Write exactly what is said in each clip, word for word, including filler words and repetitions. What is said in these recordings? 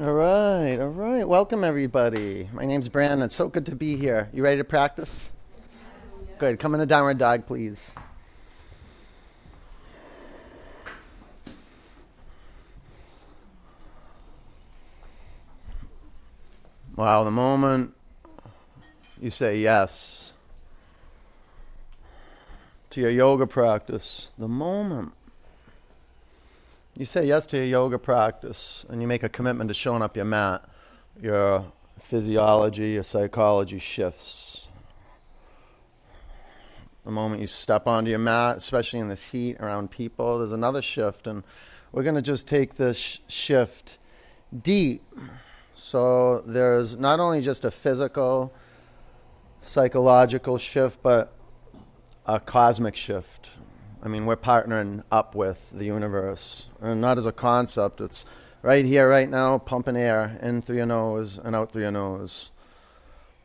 All right, all right. Welcome, everybody. My name's Brandon. It's so good to be here. You ready to practice? Yes. Good. Come in a downward dog, please. Wow, the moment you say yes to your yoga practice, the moment you say yes to your yoga practice and you make a commitment to showing up your mat, your physiology, your psychology shifts. The moment you step onto your mat, especially in this heat around people, there's another shift. And we're going to just take this sh shift deep. So there's not only just a physical, psychological shift, but a cosmic shift. I mean, we're partnering up with the universe, and not as a concept. It's right here, right now, pumping air in through your nose and out through your nose.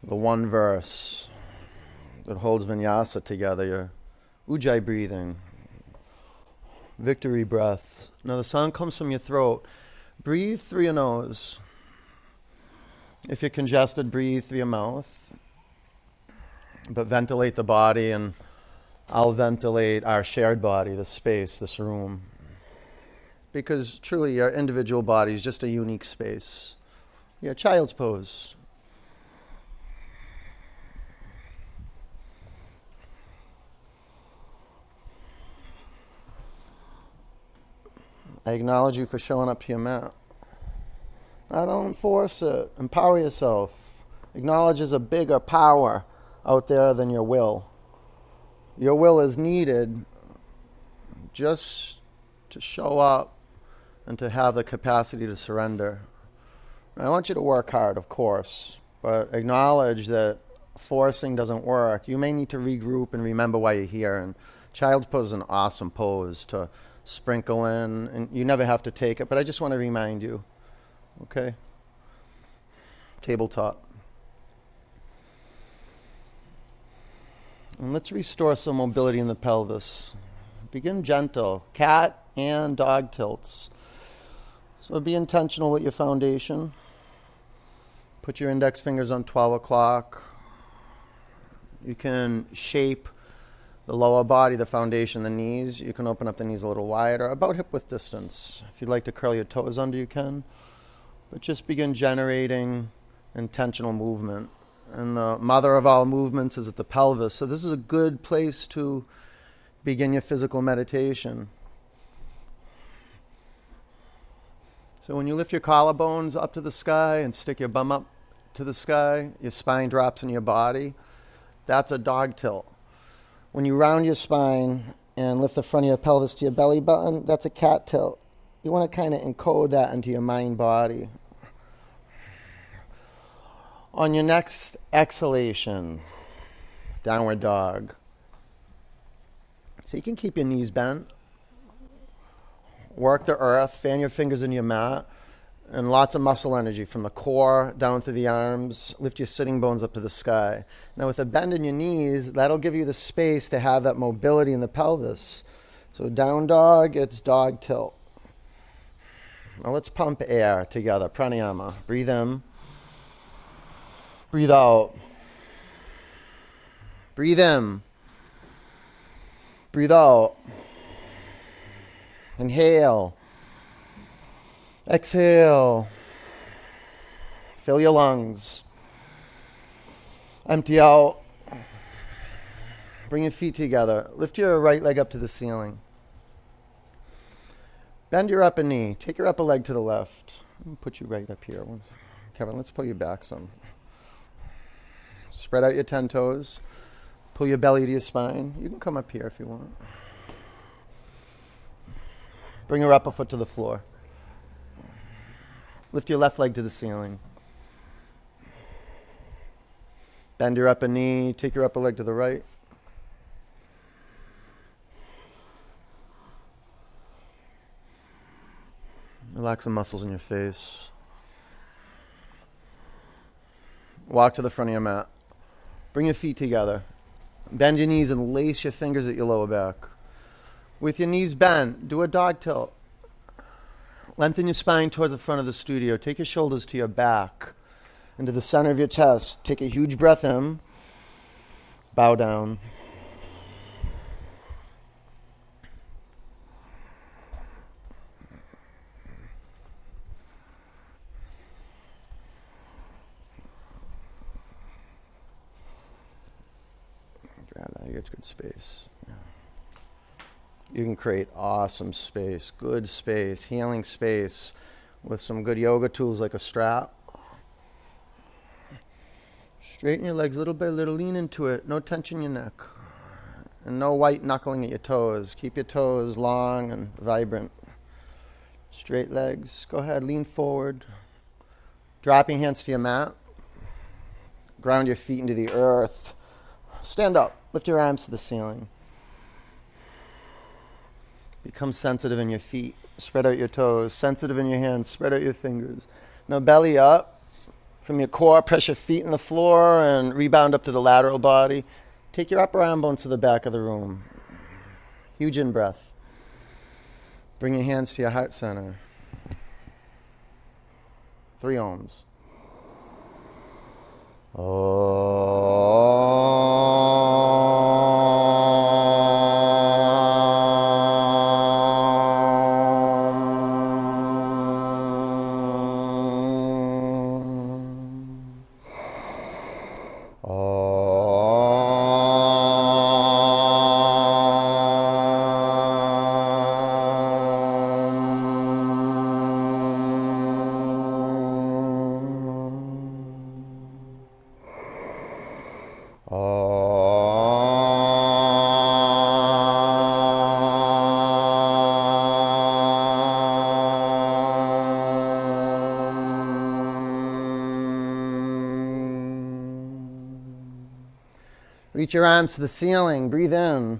The one verse that holds vinyasa together, your ujjayi breathing, victory breath. Now the sound comes from your throat. Breathe through your nose. If you're congested, breathe through your mouth, but ventilate the body, and I'll ventilate our shared body, this space, this room. Because truly, our individual body is just a unique space. Yeah, child's pose. I acknowledge you for showing up here, Matt. I don't force it. Empower yourself. Acknowledge there's a bigger power out there than your will. Your will is needed just to show up and to have the capacity to surrender. And I want you to work hard, of course, but acknowledge that forcing doesn't work. You may need to regroup and remember why you're here. And child's pose is an awesome pose to sprinkle in, and you never have to take it, but I just want to remind you, okay? Tabletop. And let's restore some mobility in the pelvis. Begin gentle, cat and dog tilts. So be intentional with your foundation. Put your index fingers on twelve o'clock. You can shape the lower body, the foundation, the knees. You can open up the knees a little wider, about hip width distance. If you'd like to curl your toes under, you can. But just begin generating intentional movement. And the mother of all movements is at the pelvis. So this is a good place to begin your physical meditation. So when you lift your collarbones up to the sky and stick your bum up to the sky, your spine drops into your body. That's a dog tilt. When you round your spine and lift the front of your pelvis to your belly button, that's a cat tilt. You want to kind of encode that into your mind body. On your next exhalation, downward dog. So you can keep your knees bent. Work the earth, fan your fingers in your mat, and lots of muscle energy from the core down through the arms. Lift your sitting bones up to the sky. Now with a bend in your knees, that'll give you the space to have that mobility in the pelvis. So down dog, it's dog tilt. Now let's pump air together, pranayama. Breathe in. Breathe out. Breathe in. Breathe out. Inhale. Exhale. Fill your lungs. Empty out. Bring your feet together. Lift your right leg up to the ceiling. Bend your upper knee. Take your upper leg to the left. Let me put you right up here. Kevin, let's pull you back some. Spread out your ten toes. Pull your belly to your spine. You can come up here if you want. Bring your upper foot to the floor. Lift your left leg to the ceiling. Bend your upper knee. Take your upper leg to the right. Relax the muscles in your face. Walk to the front of your mat. Bring your feet together. Bend your knees and lace your fingers at your lower back. With your knees bent, do a dog tilt. Lengthen your spine towards the front of the studio. Take your shoulders to your back, into the center of your chest. Take a huge breath in. Bow down. Grab that. You get good space. You can create awesome space, good space, healing space with some good yoga tools like a strap. Straighten your legs little by little, lean into it, no tension in your neck, and no white knuckling at your toes. Keep your toes long and vibrant. Straight legs, go ahead, lean forward. Drop your hands to your mat. Ground your feet into the earth. Stand up, lift your arms to the ceiling. Become sensitive in your feet. Spread out your toes. Sensitive in your hands. Spread out your fingers. Now belly up. From your core, press your feet in the floor and rebound up to the lateral body. Take your upper arm bones to the back of the room. Huge in-breath. Bring your hands to your heart center. Three ohms. Om. Reach your arms to the ceiling, breathe in.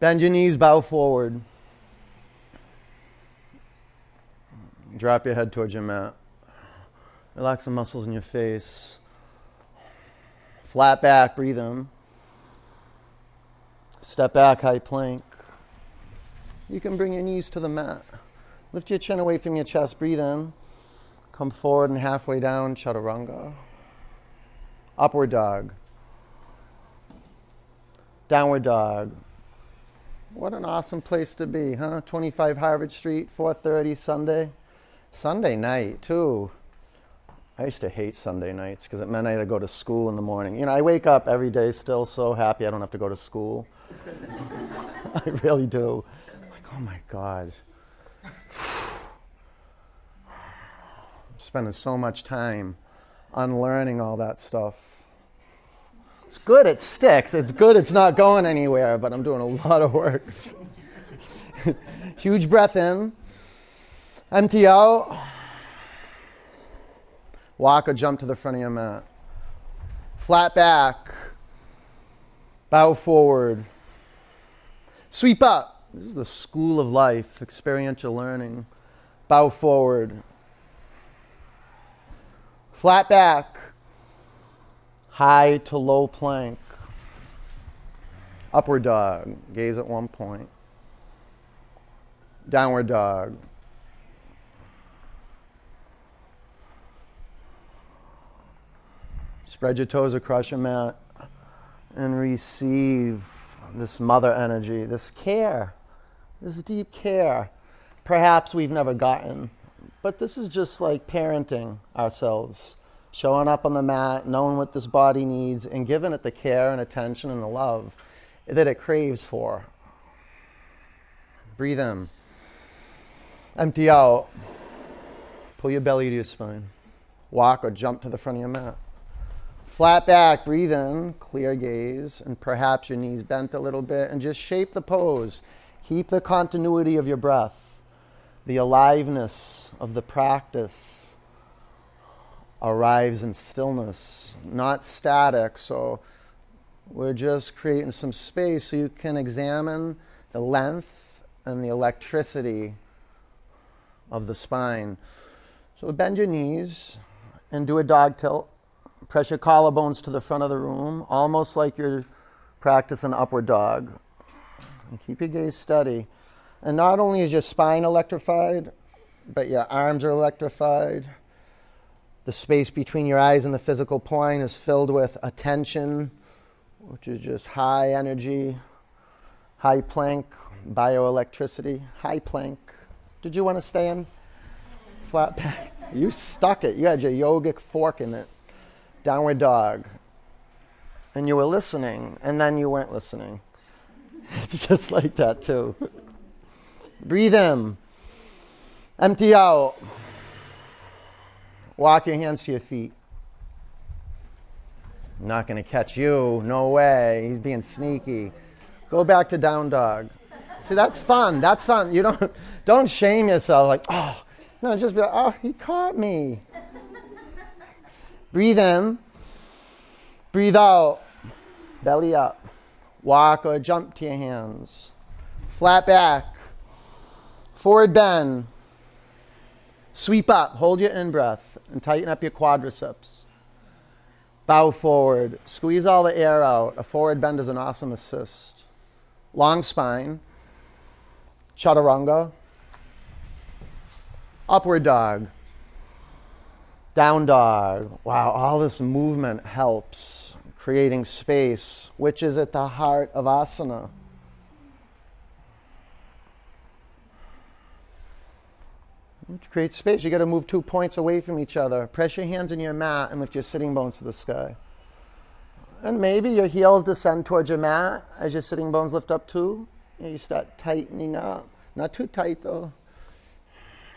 Bend your knees, bow forward. Drop your head towards your mat. Relax the muscles in your face. Flat back, breathe in. Step back, high plank. You can bring your knees to the mat. Lift your chin away from your chest, breathe in. Come forward and halfway down, chaturanga. Upward dog. Downward dog. What an awesome place to be, huh? twenty-five Harvard Street, four thirty Sunday. Sunday night, too. I used to hate Sunday nights because it meant I had to go to school in the morning. You know, I wake up every day still so happy I don't have to go to school. I really do. I'm like, oh my God. I'm spending so much time unlearning all that stuff. It's good, it sticks. It's good, it's not going anywhere, but I'm doing a lot of work. Huge breath in. Empty out. Walk or jump to the front of your mat. Flat back. Bow forward. Sweep up. This is the school of life, experiential learning. Bow forward. Flat back. High to low plank. Upward dog. Gaze at one point. Downward dog. Spread your toes across your mat and receive this mother energy, this care, this deep care. Perhaps we've never gotten, but this is just like parenting ourselves. Showing up on the mat, knowing what this body needs, and giving it the care and attention and the love that it craves for. Breathe in. Empty out. Pull your belly to your spine. Walk or jump to the front of your mat. Flat back, breathe in, clear gaze, and perhaps your knees bent a little bit, and just shape the pose. Keep the continuity of your breath, the aliveness of the practice. Arrives in stillness, not static. So we're just creating some space so you can examine the length and the electricity of the spine. So bend your knees and do a dog tilt. Press your collarbones to the front of the room, almost like you're practicing upward dog. And keep your gaze steady. And not only is your spine electrified, but your arms are electrified. The space between your eyes and the physical plane is filled with attention, which is just high energy, high Planck, bioelectricity, high Planck. Did you want to stand? Flat back. You stuck it. You had your yogic fork in it. Downward dog. And you were listening, and then you weren't listening. It's just like that, too. Breathe in. Empty out. Walk your hands to your feet. I'm not going to catch you. No way. He's being sneaky. Go back to down dog. See, that's fun. That's fun. You don't don't shame yourself. Like, oh, no, just be like, oh, he caught me. Breathe in. Breathe out. Belly up. Walk or jump to your hands. Flat back. Forward bend. Sweep up, hold your in-breath, and tighten up your quadriceps. Bow forward, squeeze all the air out. A forward bend is an awesome assist. Long spine, chaturanga, upward dog, down dog. Wow, all this movement helps, creating space, which is at the heart of asana. Which creates space. You got to move two points away from each other. Press your hands in your mat and lift your sitting bones to the sky. And maybe your heels descend towards your mat as your sitting bones lift up too. And you start tightening up. Not too tight though.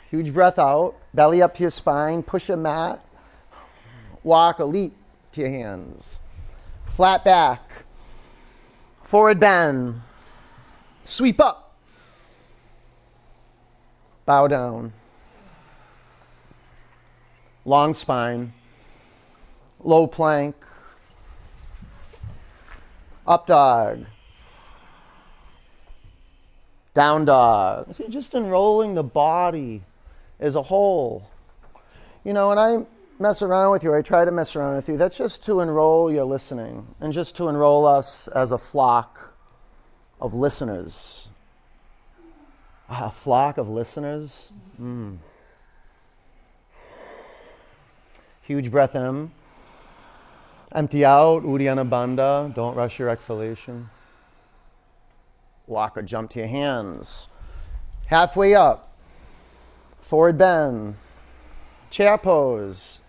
Huge breath out. Belly up to your spine. Push your mat. Walk or leap to your hands. Flat back. Forward bend. Sweep up. Bow down. Long spine, low plank, up dog, down dog. See, just enrolling the body as a whole. You know, when I mess around with you, I try to mess around with you, that's just to enroll your listening and just to enroll us as a flock of listeners. A flock of listeners? Mm. Huge breath in. Empty out, Uddiyana Bandha. Don't rush your exhalation. Walk or jump to your hands. Halfway up. Forward bend. Chair pose.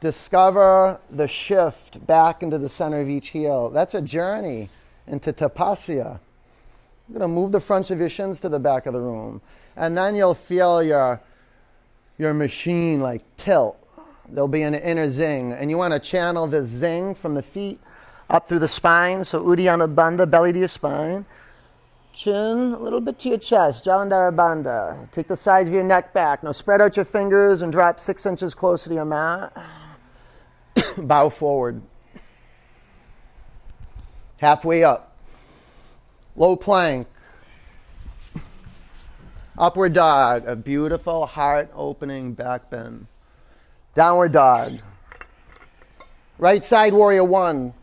Discover the shift back into the center of each heel. That's a journey into tapasya. You're going to move the fronts of your shins to the back of the room. And then you'll feel your, your machine like tilt. There'll be an inner zing. And you want to channel this zing from the feet up through the spine. So Uddiyana Bandha, belly to your spine. Chin, a little bit to your chest. Jalandara Bandha. Take the sides of your neck back. Now spread out your fingers and drop six inches closer to your mat. Bow forward. Halfway up. Low plank. Upward dog. A beautiful heart-opening back bend. Downward dog. Right side warrior one.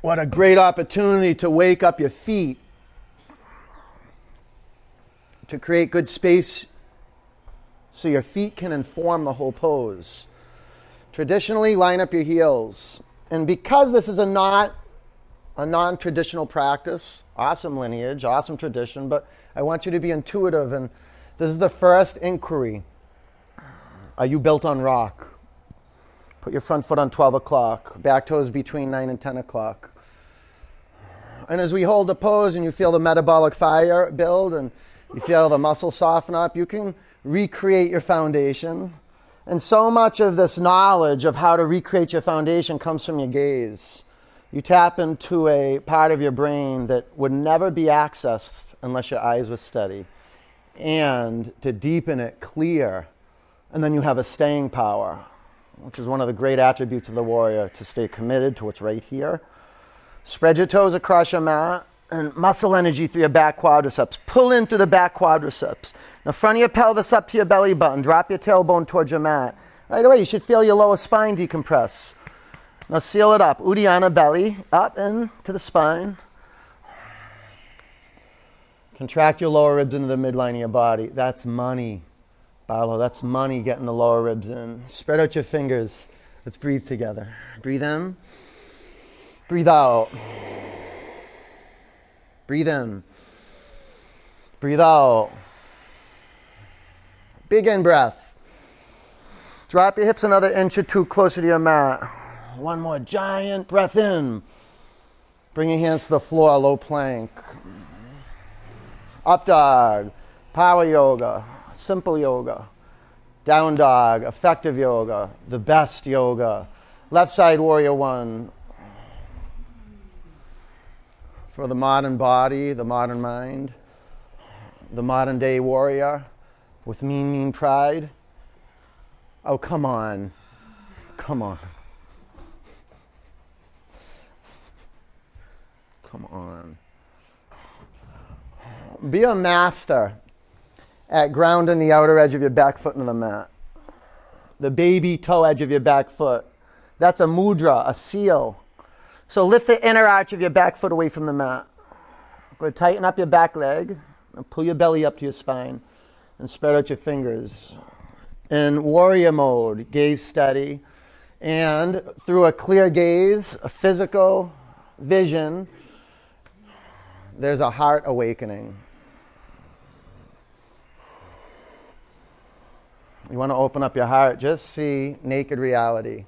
What a great opportunity to wake up your feet. To create good space so your feet can inform the whole pose. Traditionally, line up your heels. And because this is a not a non-traditional practice, awesome lineage, awesome tradition, but I want you to be intuitive, and this is the first inquiry. Are you built on rock? Put your front foot on twelve o'clock, back toes between nine and ten o'clock. And as we hold the pose and you feel the metabolic fire build and you feel the muscles soften up, you can recreate your foundation. And so much of this knowledge of how to recreate your foundation comes from your gaze. You tap into a part of your brain that would never be accessed unless your eyes were steady. And to deepen it, clear. And then you have a staying power, which is one of the great attributes of the warrior, to stay committed to what's right here. Spread your toes across your mat and muscle energy through your back quadriceps. Pull in through the back quadriceps. Now front of your pelvis up to your belly button. Drop your tailbone towards your mat. Right away, you should feel your lower spine decompress. Now seal it up. Uddiyana belly, up into the spine. Contract your lower ribs into the midline of your body. That's money. Barlow, that's money getting the lower ribs in. Spread out your fingers. Let's breathe together. Breathe in. Breathe out. Breathe in. Breathe out. Big in breath. Drop your hips another inch or two closer to your mat. One more giant breath in. Bring your hands to the floor, low plank. Up dog, power yoga, simple yoga, down dog, effective yoga, the best yoga. Left side warrior one. For the modern body, the modern mind, the modern day warrior with mean, mean pride. Oh, come on. Come on. Come on. Be a master at grounding the outer edge of your back foot into the mat. The baby toe edge of your back foot. That's a mudra, a seal. So lift the inner arch of your back foot away from the mat. Go tighten up your back leg and pull your belly up to your spine and spread out your fingers. In warrior mode, gaze steady. And through a clear gaze, a physical vision, there's a heart awakening. You want to open up your heart, just see naked reality.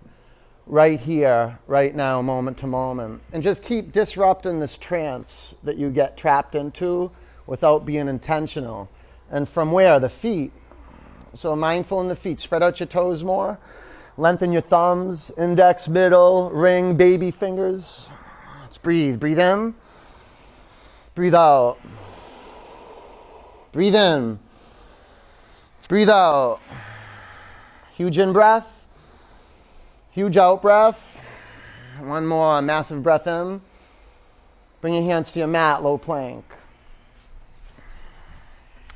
Right here, right now, moment to moment. And just keep disrupting this trance that you get trapped into without being intentional. And from where? The feet. So mindful in the feet. Spread out your toes more. Lengthen your thumbs, index, middle, ring, baby fingers. Let's breathe. Breathe in. Breathe out. Breathe in. Breathe out. Huge in breath. Huge out breath. One more massive breath in. Bring your hands to your mat, low plank.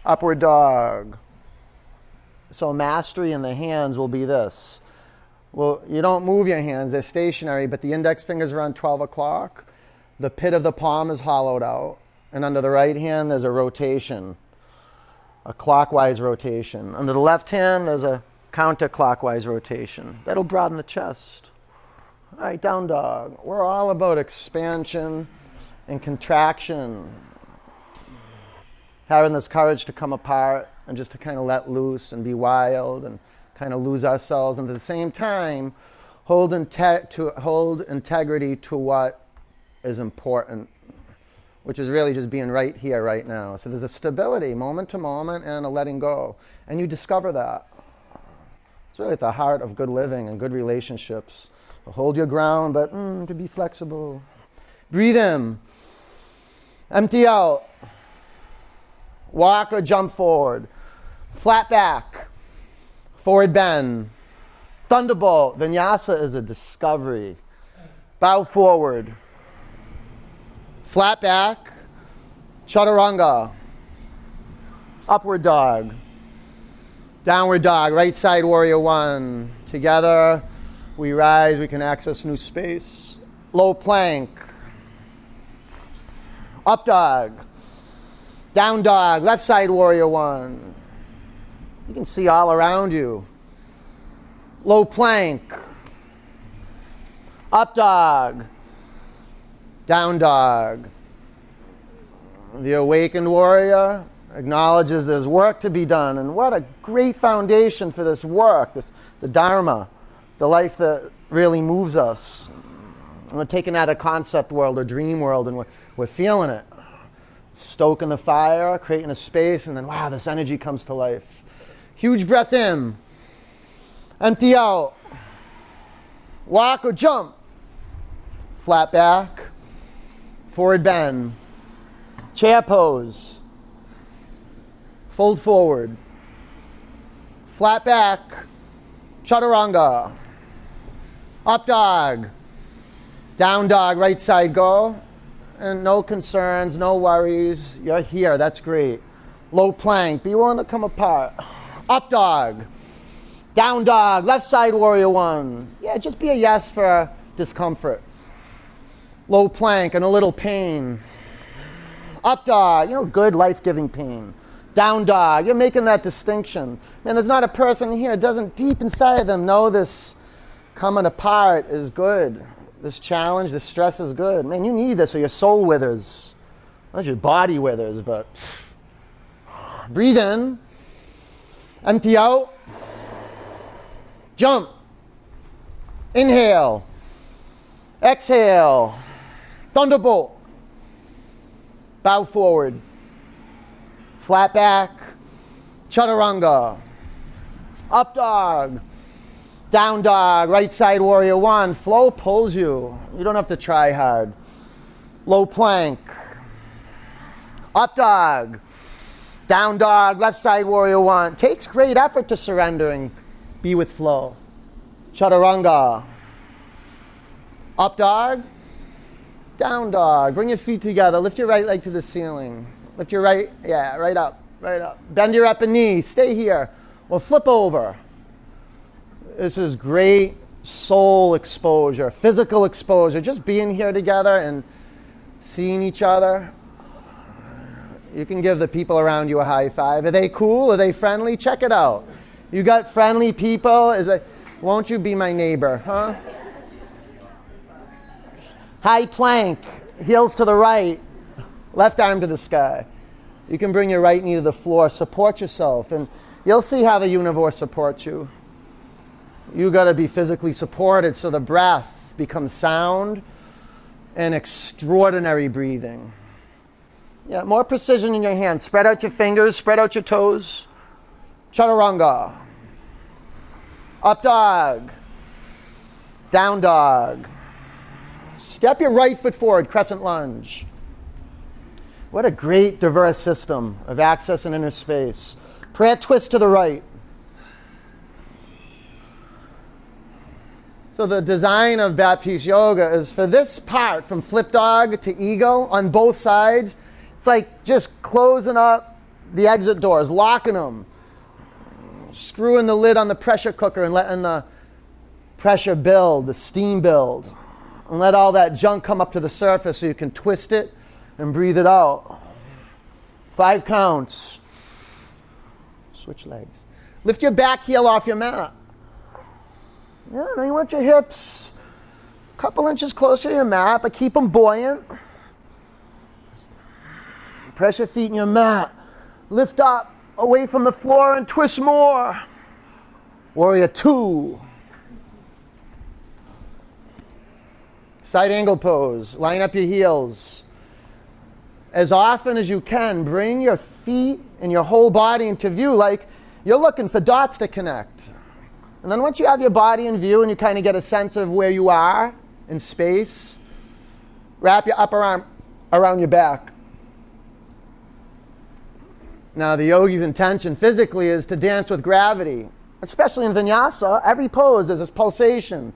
Upward dog. So mastery in the hands will be this. Well, you don't move your hands, they're stationary, but the index fingers are on twelve o'clock. The pit of the palm is hollowed out. And under the right hand, there's a rotation. A clockwise rotation. Under the left hand, there's a counterclockwise rotation. That'll broaden the chest. All right, down dog. We're all about expansion and contraction. Having this courage to come apart and just to kind of let loose and be wild and kind of lose ourselves. And at the same time, hold, inte- to, hold integrity to what is important, which is really just being right here, right now. So there's a stability, moment to moment, and a letting go. And you discover that. It's really at the heart of good living and good relationships. Hold your ground, but mm, to be flexible. Breathe in. Empty out. Walk or jump forward. Flat back. Forward bend. Thunderbolt. Vinyasa is a discovery. Bow forward. Flat back, chaturanga, upward dog, downward dog, right side warrior one. Together we rise, we can access new space. Low plank, up dog, down dog, left side warrior one. You can see all around you. Low plank, up dog, down dog. The awakened warrior acknowledges there's work to be done, and what a great foundation for this work, this, the Dharma, the life that really moves us. We're taking out a concept world or dream world, and we're, we're feeling it. Stoking the fire, creating a space, and then wow, this energy comes to life. Huge breath in. Empty out. Walk or jump. Flat back. Forward bend, chair pose, fold forward, flat back, chaturanga, up dog, down dog, right side go, and no concerns, no worries, you're here, that's great. Low plank, be willing to come apart, up dog, down dog, left side warrior one. Yeah, just be a yes for discomfort. Low plank and a little pain. Up dog, you know, good life-giving pain. Down dog, you're making that distinction. Man, there's not a person here that doesn't deep inside of them know this coming apart is good. This challenge, this stress is good. Man, you need this or your soul withers. Not your body withers, but... breathe in. Empty out. Jump. Inhale. Exhale. Thunderbolt. Bow forward. Flat back. Chaturanga. Up dog. Down dog. Right side warrior one. Flow pulls you. You don't have to try hard. Low plank. Up dog. Down dog. Left side warrior one. Takes great effort to surrender and be with flow. Chaturanga. Up dog, down dog. Bring your feet together. Lift your right leg to the ceiling. Lift your right, yeah, right up, right up. Bend your upper knee. Stay here. Or flip over. This is great soul exposure, physical exposure. Just being here together and seeing each other. You can give the people around you a high five. Are they cool? Are they friendly? Check it out. You got friendly people. Is it, won't you be my neighbor, huh? High plank, heels to the right, left arm to the sky. You can bring your right knee to the floor, support yourself, and you'll see how the universe supports you. You gotta be physically supported so the breath becomes sound and extraordinary breathing. Yeah, more precision in your hands. Spread out your fingers, spread out your toes. Chaturanga. Up dog. Down dog. Step your right foot forward, crescent lunge. What a great diverse system of access and inner space. Prayer twist to the right. So the design of Baptiste yoga is for this part, from flip dog to ego, on both sides. It's like just closing up the exit doors, locking them, screwing the lid on the pressure cooker and letting the pressure build, the steam build. And let all that junk come up to the surface so you can twist it and breathe it out. Five counts. Switch legs. Lift your back heel off your mat. Yeah, now you want your hips a couple inches closer to your mat, but keep them buoyant. Press your feet in your mat. Lift up away from the floor and twist more. Warrior two. Side angle pose, line up your heels. As often as you can, bring your feet and your whole body into view, like you're looking for dots to connect. And then once you have your body in view and you kind of get a sense of where you are in space, wrap your upper arm around your back. Now the yogi's intention physically is to dance with gravity, especially in vinyasa. Every pose is this pulsation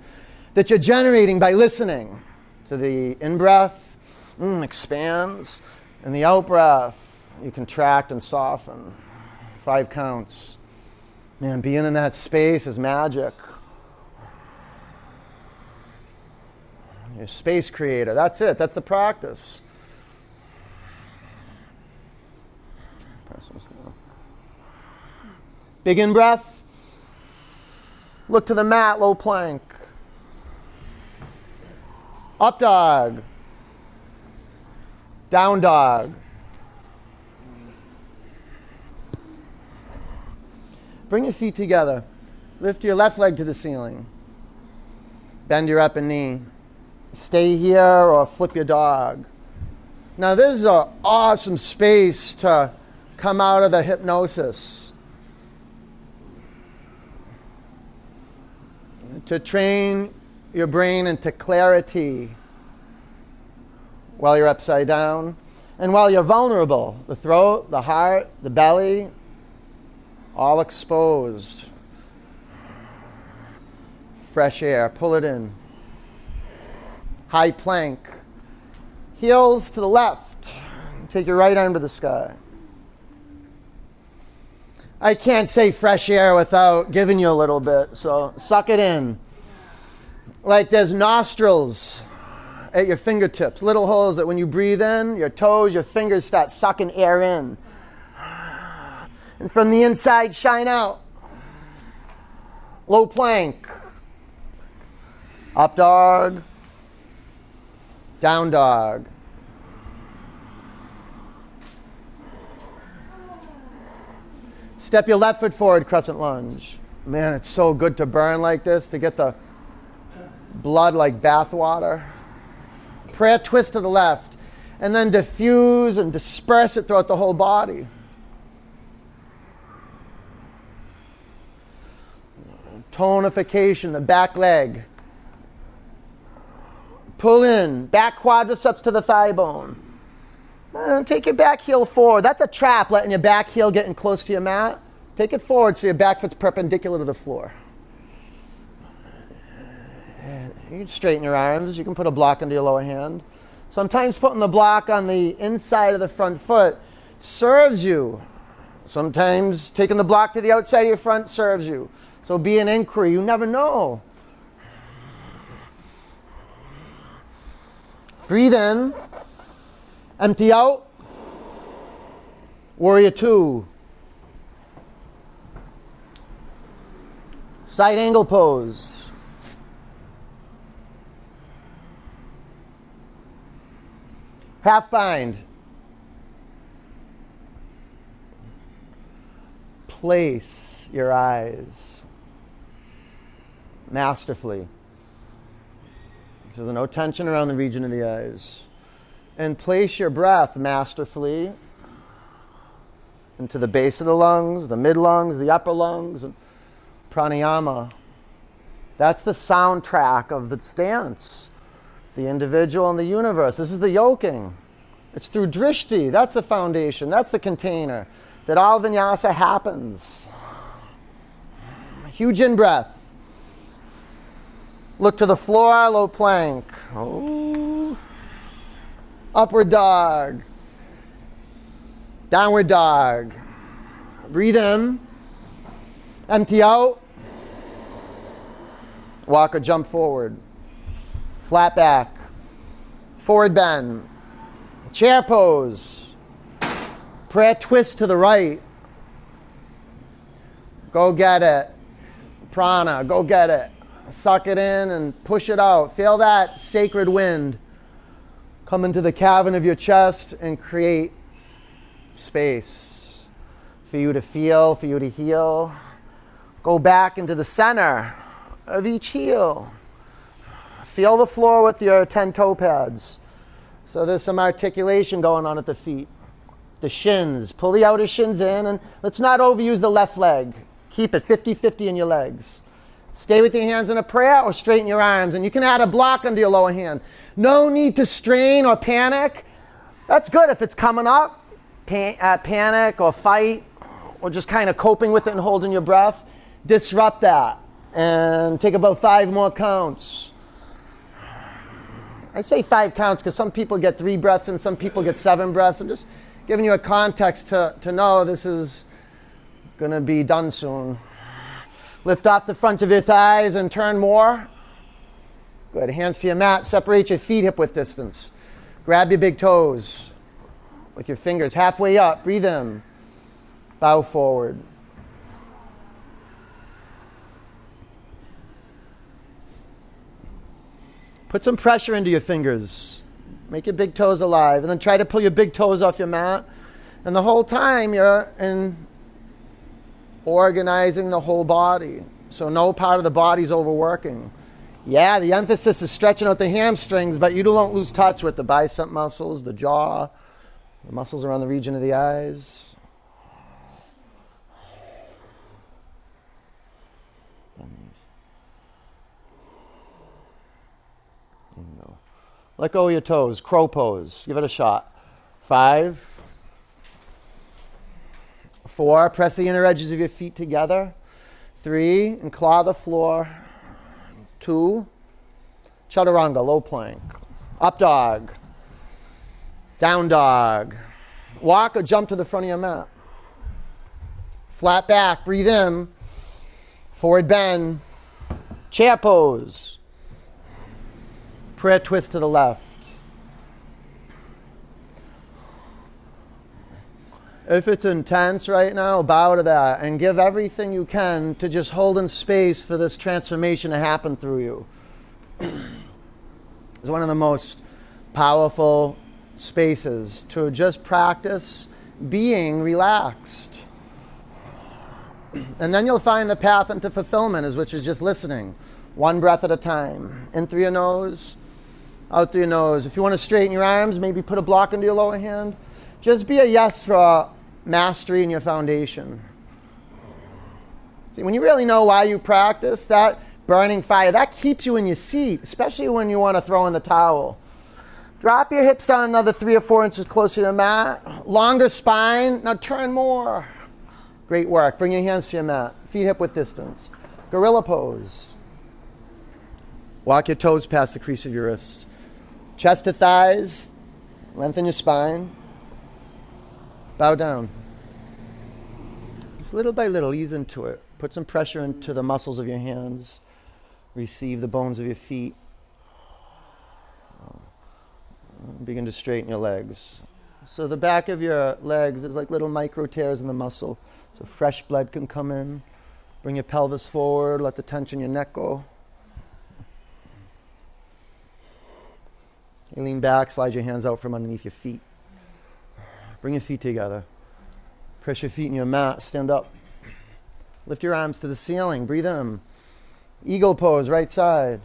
that you're generating by listening to the in-breath, mm, expands, and the out-breath, you contract and soften. Five counts. Man, being in that space is magic. You're a space creator, that's it, that's the practice. Big in-breath, look to the mat, low plank. Up dog, down dog. Bring your feet together. Lift your left leg to the ceiling. Bend your upper knee. Stay here or flip your dog. Now this is an awesome space to come out of the hypnosis. To train your brain into clarity while you're upside down and while you're vulnerable. The throat, the heart, the belly, all exposed. Fresh air, pull it in. High plank. Heels to the left. Take your right arm to the sky. I can't say fresh air without giving you a little bit, so suck it in. Like there's nostrils at your fingertips. Little holes that when you breathe in, your toes, your fingers start sucking air in. And from the inside, shine out. Low plank. Up dog. Down dog. Step your left foot forward, crescent lunge. Man, it's so good to burn like this, to get the blood like bath water. Prayer twist to the left, and then diffuse and disperse it throughout the whole body. Tonification, the back leg. Pull in, back quadriceps to the thigh bone. And take your back heel forward. That's a trap, letting your back heel get in close to your mat. Take it forward so your back foot's perpendicular to the floor. And you can straighten your arms. You can put a block into your lower hand. Sometimes putting the block on the inside of the front foot serves you. Sometimes taking the block to the outside of your front serves you. So be an inquiry. You never know. Breathe in. Empty out. Warrior two. Side angle pose. Half bind. Place your eyes masterfully. So there's no tension around the region of the eyes. And place your breath masterfully into the base of the lungs, the mid-lungs, the upper lungs, and pranayama. That's the soundtrack of the stance, the individual and the universe. This is the yoking. It's through drishti. That's the foundation. That's the container that all vinyasa happens. Huge in-breath. Look to the floor, low plank. Oh. Upward dog. Downward dog. Breathe in. Empty out. Walk or jump forward. Flat back. Forward bend. Chair pose. Prayer twist to the right. Go get it. Prana, go get it. Suck it in and push it out. Feel that sacred wind come into the cavern of your chest and create space for you to feel, for you to heal. Go back into the center of each heel. Feel the floor with your ten toe pads. So there's some articulation going on at the feet. The shins. Pull the outer shins in, and let's not overuse the left leg. Keep it fifty fifty in your legs. Stay with your hands in a prayer or straighten your arms. And you can add a block under your lower hand. No need to strain or panic. That's good if it's coming up. Pan- uh, panic or fight or just kind of coping with it and holding your breath. Disrupt that. And take about five more counts. I say five counts because some people get three breaths and some people get seven breaths. I'm just giving you a context to, to know this is going to be done soon. Lift off the front of your thighs and turn more. Good. Hands to your mat. Separate your feet hip width distance. Grab your big toes with your fingers halfway up. Breathe in. Bow forward. Put some pressure into your fingers. Make your big toes alive. And then try to pull your big toes off your mat. And the whole time you're in... organizing the whole body. So no part of the body's overworking. Yeah, the emphasis is stretching out the hamstrings, but you don't lose touch with the bicep muscles, the jaw, the muscles around the region of the eyes. Let go of your toes. Crow pose. Give it a shot. Five. Four, press the inner edges of your feet together. Three, and claw the floor. Two, chaturanga, low plank. Up dog. Down dog. Walk or jump to the front of your mat. Flat back, breathe in. Forward bend. Chair pose. prayer twist to the left. If it's intense right now, bow to that and give everything you can to just hold in space for this transformation to happen through you. It's one of the most powerful spaces to just practice being relaxed. And then you'll find the path into fulfillment, is which is just listening. One breath at a time. In through your nose, out through your nose. If you want to straighten your arms, maybe put a block into your lower hand. Just be a yes for mastery in your foundation. See, when you really know why you practice, that burning fire, that keeps you in your seat, especially when you want to throw in the towel. Drop your hips down another three or four inches closer to the mat. Longer spine. Now turn more. Great work. Bring your hands to your mat. Feet hip-width distance. Gorilla pose. Walk your toes past the crease of your wrists. Chest to thighs. Lengthen your spine. Bow down. Just little by little, ease into it. Put some pressure into the muscles of your hands. Receive the bones of your feet. Begin to straighten your legs. So the back of your legs is like little micro tears in the muscle. So fresh blood can come in. Bring your pelvis forward. Let the tension in your neck go. You lean back. Slide your hands out from underneath your feet. Bring your feet together. Press your feet in your mat. Stand up. Lift your arms to the ceiling. Breathe in. Eagle pose, right side.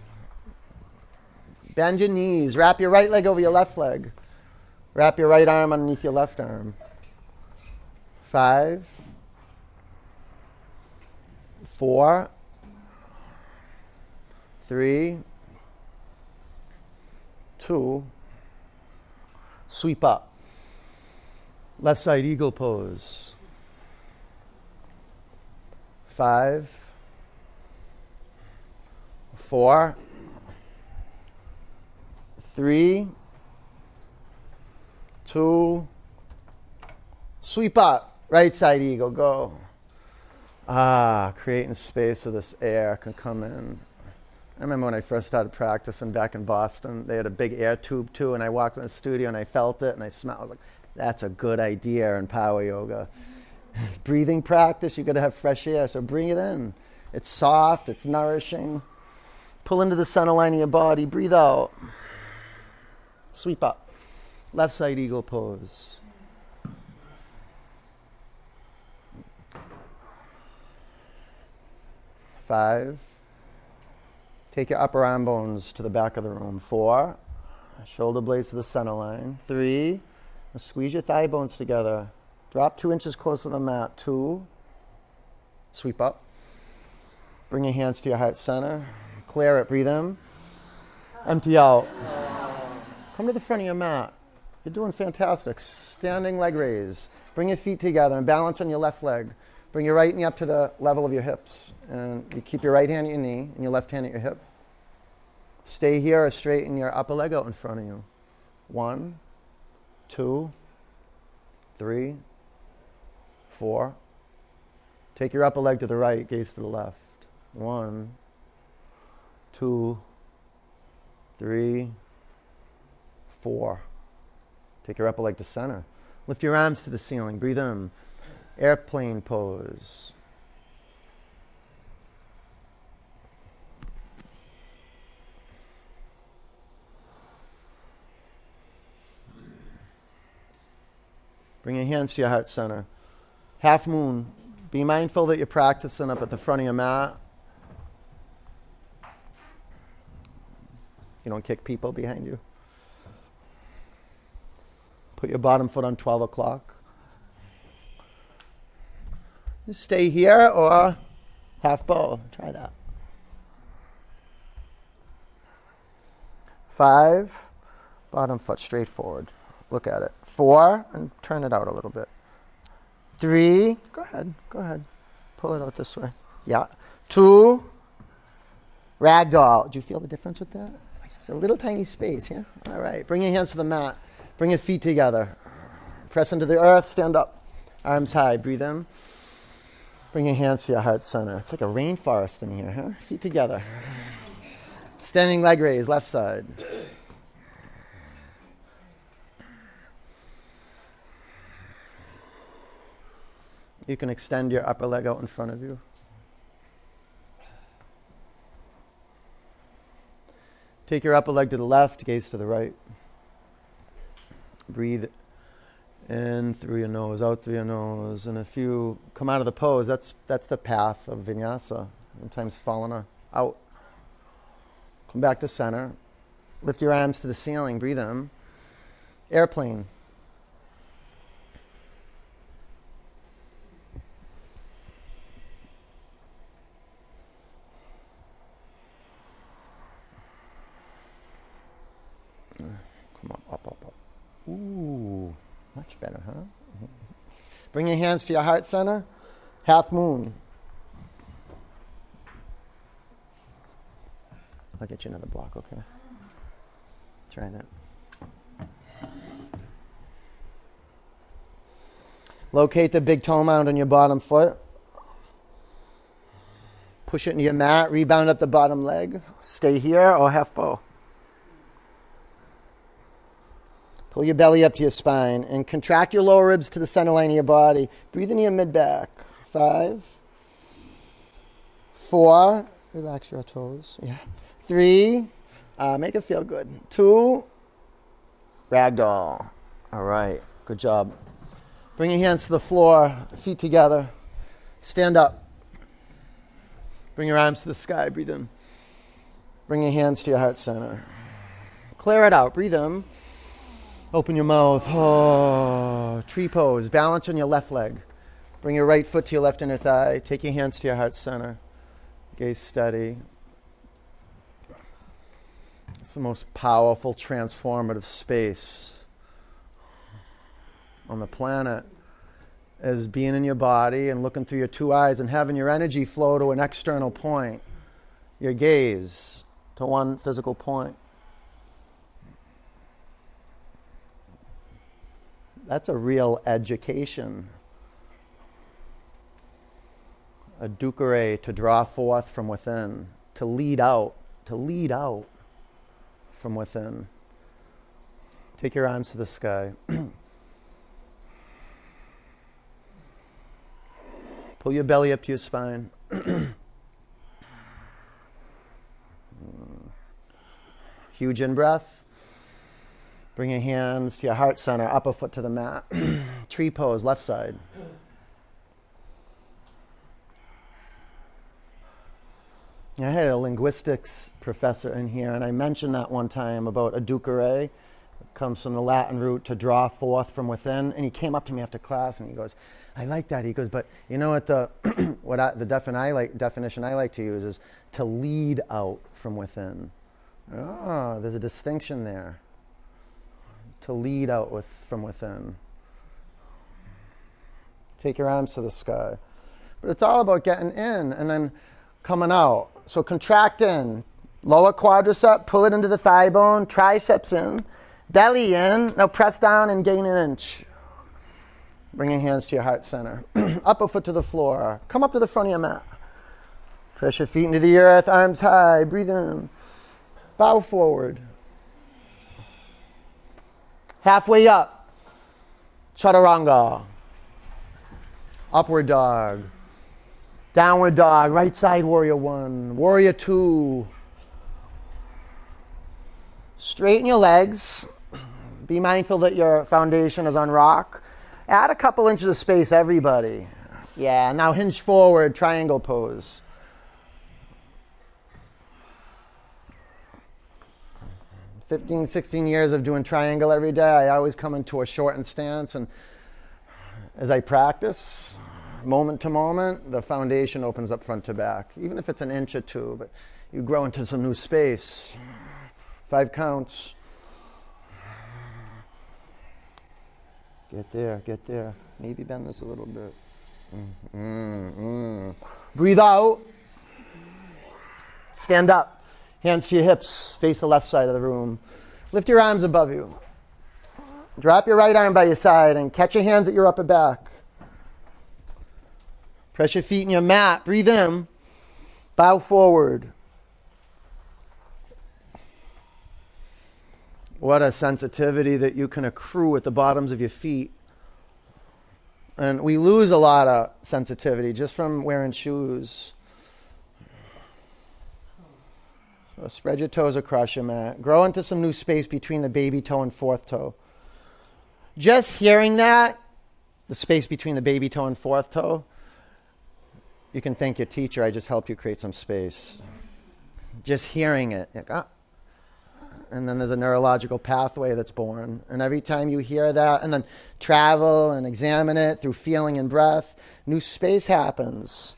Bend your knees. Wrap your right leg over your left leg. Wrap your right arm underneath your left arm. Five. Four. Three. Two. Sweep up. Left side eagle pose. Five, four, three, two, sweep up. Right side eagle, go. Ah, creating space so this air can come in. I remember when I first started practicing back in Boston, they had a big air tube too, and I walked in the studio and I felt it and I smelled. I was like, that's a good idea in power yoga. It's breathing practice, you've got to have fresh air, so bring it in. It's soft, it's nourishing. Pull into the center line of your body, breathe out. Sweep up. Left side eagle pose. Five. Take your upper arm bones to the back of the room. Four. Shoulder blades to the center line. Three. Squeeze your thigh bones together. Drop two inches closer to the mat. Two. Sweep up. Bring your hands to your heart center. Clear it. Breathe in. Empty out. Come to the front of your mat. You're doing fantastic. Standing leg raise. Bring your feet together and balance on your left leg. Bring your right knee up to the level of your hips. And you keep your right hand at your knee and your left hand at your hip. Stay here or straighten your upper leg out in front of you. One. Two, three, four. Take your upper leg to the right, gaze to the left. One, two, three, four. Take your upper leg to center. Lift your arms to the ceiling, breathe in. Airplane pose. Bring your hands to your heart center. Half moon. Be mindful that you're practicing up at the front of your mat. You don't kick people behind you. Put your bottom foot on twelve o'clock. Just stay here or half bow. Try that. Five. Bottom foot straight forward. Look at it. Four, and turn it out a little bit. Three, go ahead, go ahead. Pull it out this way. Yeah. Two, ragdoll. Do you feel the difference with that? It's a little tiny space, yeah? All right, bring your hands to the mat. Bring your feet together. Press into the earth, stand up. Arms high, breathe in. Bring your hands to your heart center. It's like a rainforest in here, huh? Feet together. Standing leg raise, left side. You can extend your upper leg out in front of you. Take your upper leg to the left, gaze to the right. Breathe in through your nose, out through your nose. And if you come out of the pose, that's, that's the path of vinyasa. Sometimes falling out. Come back to center. Lift your arms to the ceiling, breathe in. Airplane. Ooh, much better, huh? Bring your hands to your heart center. Half moon. I'll get you another block, okay? Try that. Locate the big toe mound on your bottom foot. Push it into your mat. Rebound up the bottom leg. Stay here or half bow. Pull your belly up to your spine and contract your lower ribs to the center line of your body. Breathe into your mid-back. Five. Four. Relax your toes. Yeah. Three. Uh, make it feel good. Two. Ragdoll. All right. Good job. Bring your hands to the floor. Feet together. Stand up. Bring your arms to the sky. Breathe in. Bring your hands to your heart center. Clear it out. Breathe in. Open your mouth. Oh, tree pose. Balance on your left leg. Bring your right foot to your left inner thigh. Take your hands to your heart center. Gaze steady. It's the most powerful, transformative space on the planet, is being in your body and looking through your two eyes and having your energy flow to an external point, your gaze to one physical point. That's a real education. A dukkare, to draw forth from within, to lead out, to lead out from within. Take your arms to the sky. Pull your belly up to your spine. Huge in-breath. Bring your hands to your heart center, upper foot to the mat. Tree pose, left side. I had a linguistics professor in here, and I mentioned that one time about educare. It comes from the Latin root to draw forth from within. And he came up to me after class, and he goes, I like that. He goes, but you know what the, what I, the defin- I like, definition I like to use is to lead out from within. Ah, there's a distinction there. To lead out with from within. Take your arms to the sky. But it's all about getting in and then coming out. So contract in. Lower quadricep, pull it into the thigh bone, triceps in, belly in. Now press down and gain an inch. Bring your hands to your heart center. Upper foot to the floor. Come up to the front of your mat. Press your feet into the earth, arms high. Breathe in. Bow forward. Halfway up, chaturanga, upward dog, downward dog, right side warrior one, warrior two. Straighten your legs. Be mindful that your foundation is on rock. Add a couple inches of space, everybody. Yeah, now hinge forward, triangle pose. fifteen, sixteen years of doing triangle every day, I always come into a shortened stance, and as I practice, moment to moment, the foundation opens up front to back, even if it's an inch or two, but you grow into some new space. Five counts. Get there, get there. Maybe bend this a little bit. Mm-hmm. Breathe out. Stand up. Hands to your hips, face the left side of the room. Lift your arms above you. Drop your right arm by your side and catch your hands at your upper back. Press your feet in your mat, breathe in, bow forward. What a sensitivity that you can accrue at the bottoms of your feet. And we lose a lot of sensitivity just from wearing shoes. So spread your toes across your mat. Grow into some new space between the baby toe and fourth toe. Just hearing that, the space between the baby toe and fourth toe, you can thank your teacher. I just helped you create some space. Just hearing it. Like, ah. And then there's a neurological pathway that's born. And every time you hear that and then travel and examine it through feeling and breath, new space happens.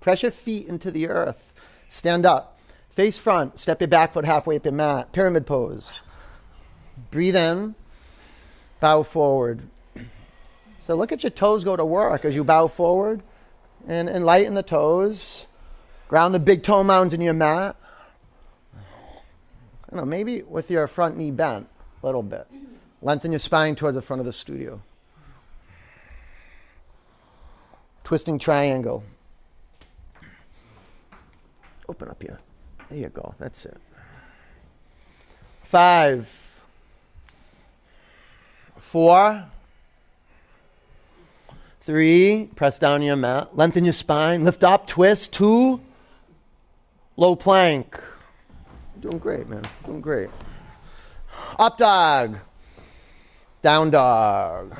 Press your feet into the earth. Stand up. Face front. Step your back foot halfway up your mat. Pyramid pose. Breathe in. Bow forward. So look at your toes go to work as you bow forward. And, and lighten the toes. Ground the big toe mounds in your mat. I don't know, maybe with your front knee bent a little bit. Lengthen your spine towards the front of the studio. Twisting triangle. Open up here. There you go. That's it. Five. Four. Three. Press down your mat. Lengthen your spine. Lift up. Twist. Two. Low plank. Doing great, man. Doing great. Up dog. Down dog.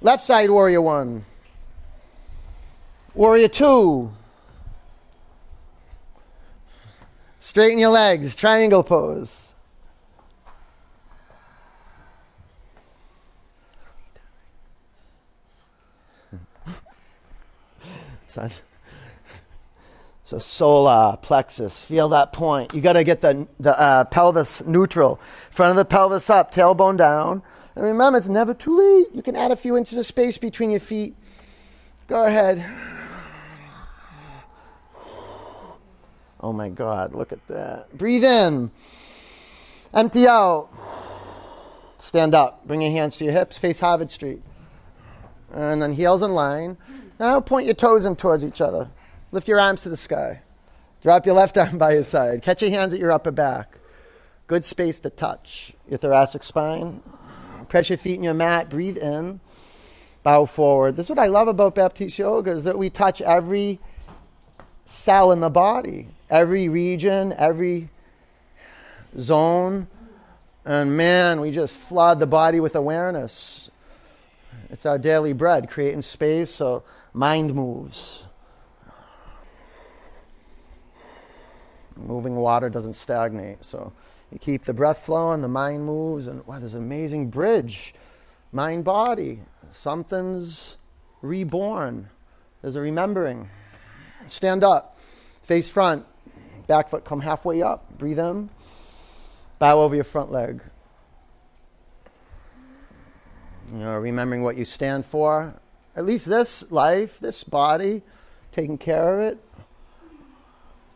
Left side warrior one. Warrior two. Straighten your legs. Triangle pose. Son. So solar plexus, feel that point. You got to get the, the uh, pelvis neutral. Front of the pelvis up, tailbone down. And remember, it's never too late. You can add a few inches of space between your feet. Go ahead. Oh my God, look at that. Breathe in. Empty out. Stand up. Bring your hands to your hips. Face Harvard Street. And then heels in line. Now point your toes in towards each other. Lift your arms to the sky. Drop your left arm by your side. Catch your hands at your upper back. Good space to touch your thoracic spine. Press your feet in your mat. Breathe in. Bow forward. This is what I love about Baptiste yoga, is that we touch every cell in the body, every region, every zone. And man, we just flood the body with awareness. It's our daily bread, creating space so mind moves. Moving water doesn't stagnate, so you keep the breath flowing, the mind moves, and wow, there's an amazing bridge. Mind-body. Something's reborn. There's a remembering. Stand up. Face front. Back foot come halfway up. Breathe in. Bow over your front leg. You know, remembering what you stand for. At least this life, this body, taking care of it.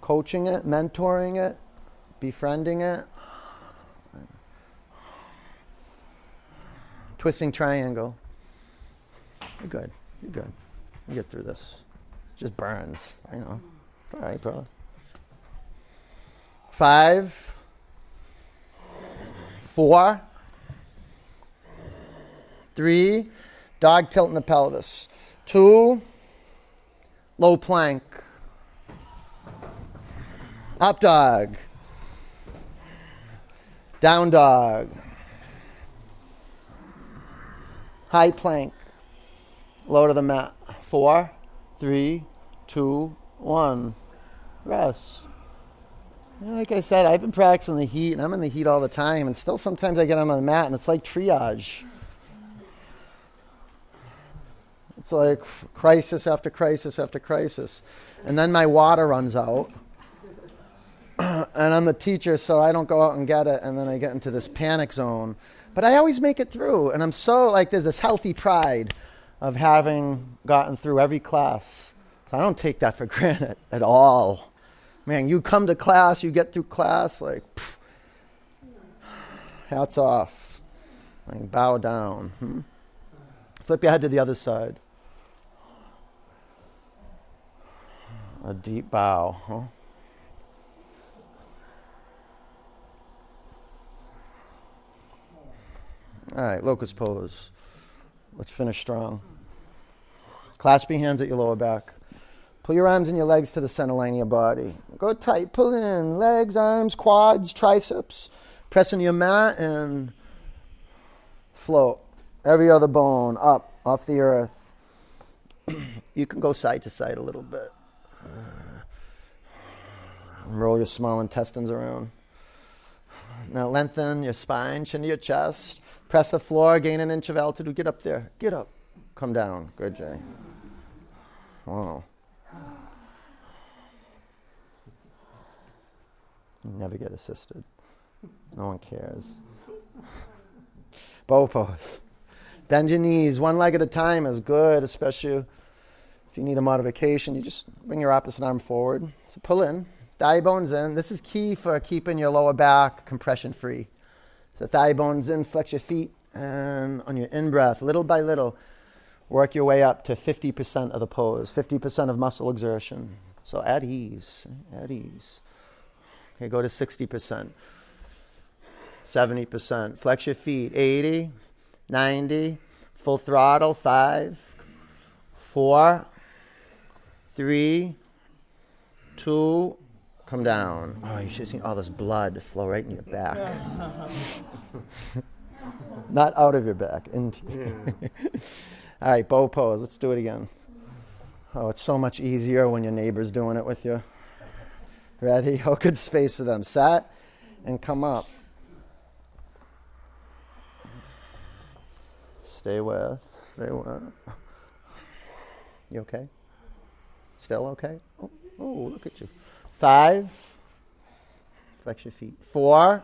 Coaching it, mentoring it, befriending it. Twisting triangle. You're good. You're good. You get through this. It just burns. I know. All right, brother. Five. Four. Three. Dog tilting the pelvis. Two. Low plank. Up dog. Down dog. High plank. Low to the mat. Four, three, two, one. Rest. You know, like I said, I've been practicing the heat, and I'm in the heat all the time, and still sometimes I get on the mat, and it's like triage. It's like crisis after crisis after crisis. And then my water runs out. And I'm the teacher, so I don't go out and get it, and then I get into this panic zone. But I always make it through, and I'm so, like, there's this healthy pride of having gotten through every class. So I don't take that for granted at all. Man, you come to class, you get through class, like, pff, hats off. Like, bow down. Hmm? Flip your head to the other side. A deep bow, huh? All right, locust pose. Let's finish strong. Clasp your hands at your lower back. Pull your arms and your legs to the center line of your body. Go tight, pull in, legs, arms, quads, triceps. Press into your mat and float. Every other bone up, off the earth. You can go side to side a little bit. Roll your small intestines around. Now lengthen your spine, chin to your chest. Press the floor, gain an inch of altitude. Get up there. Get up. Come down. Good, Jay. Wow. You never get assisted. No one cares. Bow pose. Bend your knees. One leg at a time is good, especially if you need a modification. You just bring your opposite arm forward. So pull in. Thigh bones in. This is key for keeping your lower back compression free. So thigh bones in, flex your feet, and on your in-breath, little by little, work your way up to fifty percent of the pose, fifty percent of muscle exertion. So at ease, at ease. Okay, go to sixty percent, seventy percent. Flex your feet, eighty, ninety, full throttle, five, four, three, two, come down. Oh, you should have seen all this blood flow right in your back. Not out of your back, into you. All right, bow pose. Let's do it again. Oh, it's so much easier when your neighbor's doing it with you. Ready? Oh, good space for them. Sat and come up. Stay with. Stay with. You okay? Still okay? Oh, oh look at you. Five, flex your feet, four,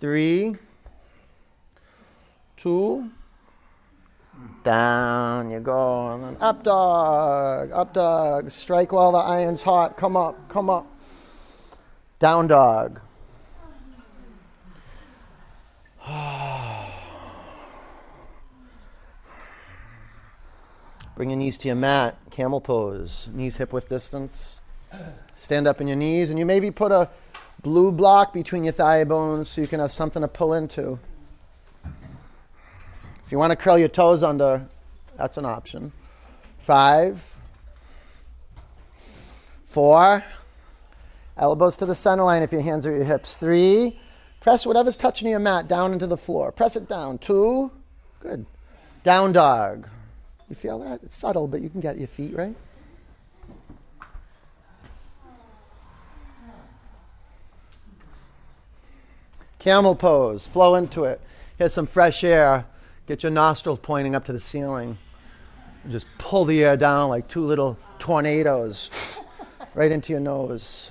three, two, down you go, and then up dog, up dog, strike while the iron's hot, come up, come up, down dog. Bring your knees to your mat, camel pose, knees hip width distance. Stand up in your knees, and you maybe put a blue block between your thigh bones so you can have something to pull into. If you want to curl your toes under, that's an option. Five, four, elbows to the center line if your hands are at your hips. Three, press whatever's touching your mat down into the floor. Press it down. Two, good. Down dog. You feel that? It's subtle, but you can get your feet, right? Camel pose. Flow into it. Here's some fresh air. Get your nostrils pointing up to the ceiling. Just pull the air down like two little tornadoes right into your nose.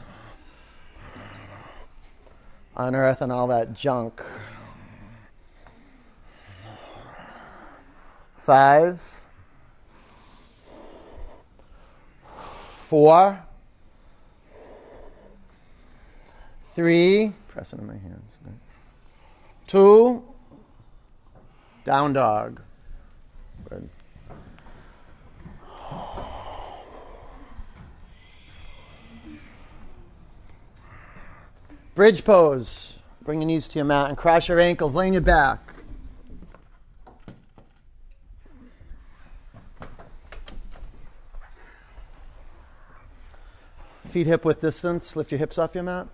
Unearth and all that junk. Five. Four, three, pressing in my hands, two, down dog. Good. Bridge pose. Bring your knees to your mat and cross your ankles, lay on your back. Feet hip width distance, lift your hips off your mat.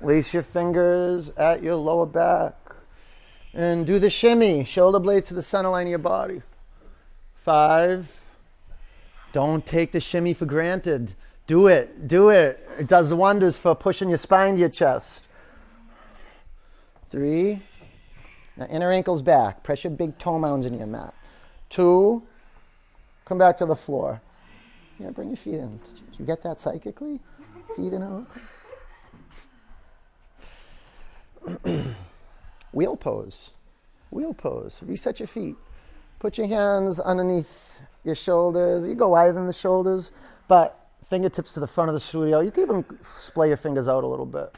Lace your fingers at your lower back. And do the shimmy, shoulder blades to the center line of your body. Five. Don't take the shimmy for granted. Do it, do it. It does wonders for pushing your spine to your chest. Three. Now inner ankles back. Press your big toe mounds in your mat. Two. Come back to the floor. Yeah, bring your feet in. Did you get that psychically? Feet in out. Wheel pose. Wheel pose. Reset your feet. Put your hands underneath your shoulders. You go wider than the shoulders, but fingertips to the front of the studio. You can even splay your fingers out a little bit.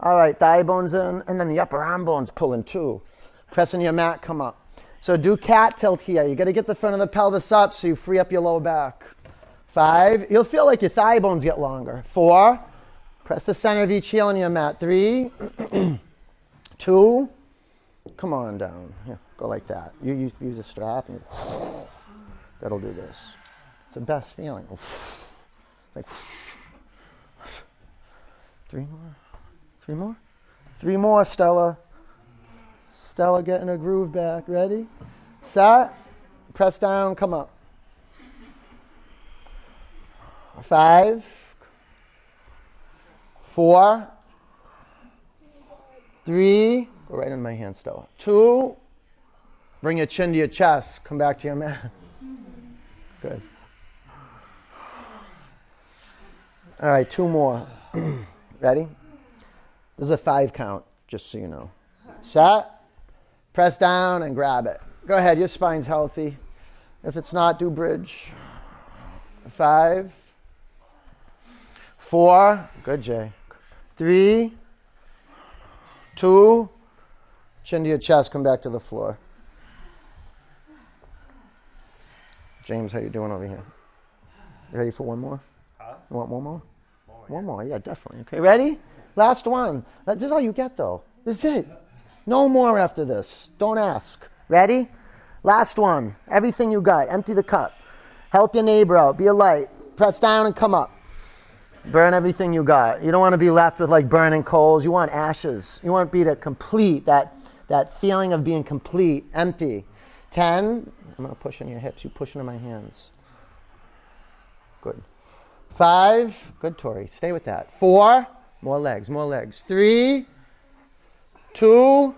All right, thigh bones in, and then the upper arm bones pulling too. Pressing your mat, come up. So do cat tilt here. You got to get the front of the pelvis up so you free up your lower back. Five, you'll feel like your thigh bones get longer. Four, press the center of each heel on your mat. Three, two, come on down. Yeah, go like that. You use, use a strap, and that'll do this. It's the best feeling. Like, three more, three more, three more, Stella. Stella getting her groove back. Ready, set, press down, come up. Five, four, three, go right in my hand, Stella. Two, bring your chin to your chest, come back to your mat. Good. All right, two more. Ready? This is a five count, just so you know. Set, press down, and grab it. Go ahead, your spine's healthy. If it's not, do bridge. Five, four, good, Jay. Three, two, chin to your chest, come back to the floor. James, how you doing over here? Ready for one more? Huh? You want one more? Oh, yeah. One more, yeah, definitely. Okay, ready? Last one. This is all you get, though. This is it. No more after this. Don't ask. Ready? Last one. Everything you got. Empty the cup. Help your neighbor out. Be a light. Press down and come up. Burn everything you got. You don't want to be left with like burning coals. You want ashes. You want to be to complete that, that feeling of being complete, empty. ten. I'm going to push on your hips. You push into my hands. Good. Five. Good, Tori. Stay with that. Four. More legs. More legs. Three. Two.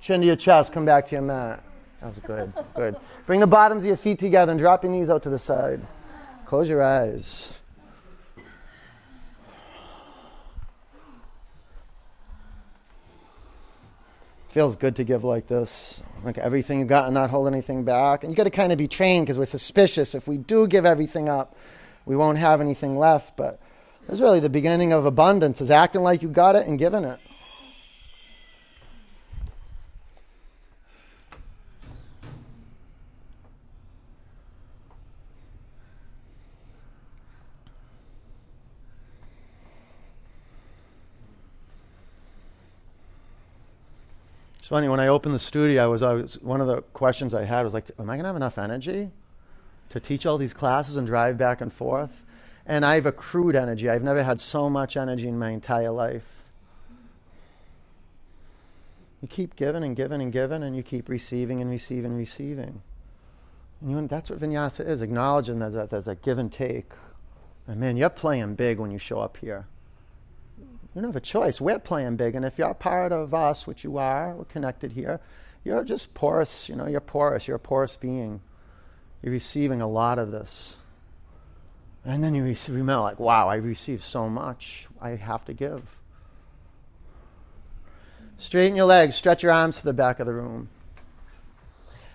Chin to your chest. Come back to your mat. That was good. Good. Bring the bottoms of your feet together and drop your knees out to the side. Close your eyes. Feels good to give like this. Like everything you got and not hold anything back. And you got to kind of be trained because we're suspicious. If we do give everything up, we won't have anything left. But this is really the beginning of abundance, is acting like you got it and giving it. Funny, when I opened the studio, I was, I was one of the questions I had was like, am I going to have enough energy to teach all these classes and drive back and forth? And I've accrued energy. I've never had so much energy in my entire life. You keep giving and giving and giving, and you keep receiving and receiving and receiving. And you, that's what vinyasa is, acknowledging that, that there's a give and take. And man, you're playing big when you show up here. You don't have a choice. We're playing big, and if you're part of us, which you are, we're connected here, you're just porous, you know, you're porous, you're a porous being. You're receiving a lot of this. And then you remember, like, wow, I received so much. I have to give. Straighten your legs. Stretch your arms to the back of the room.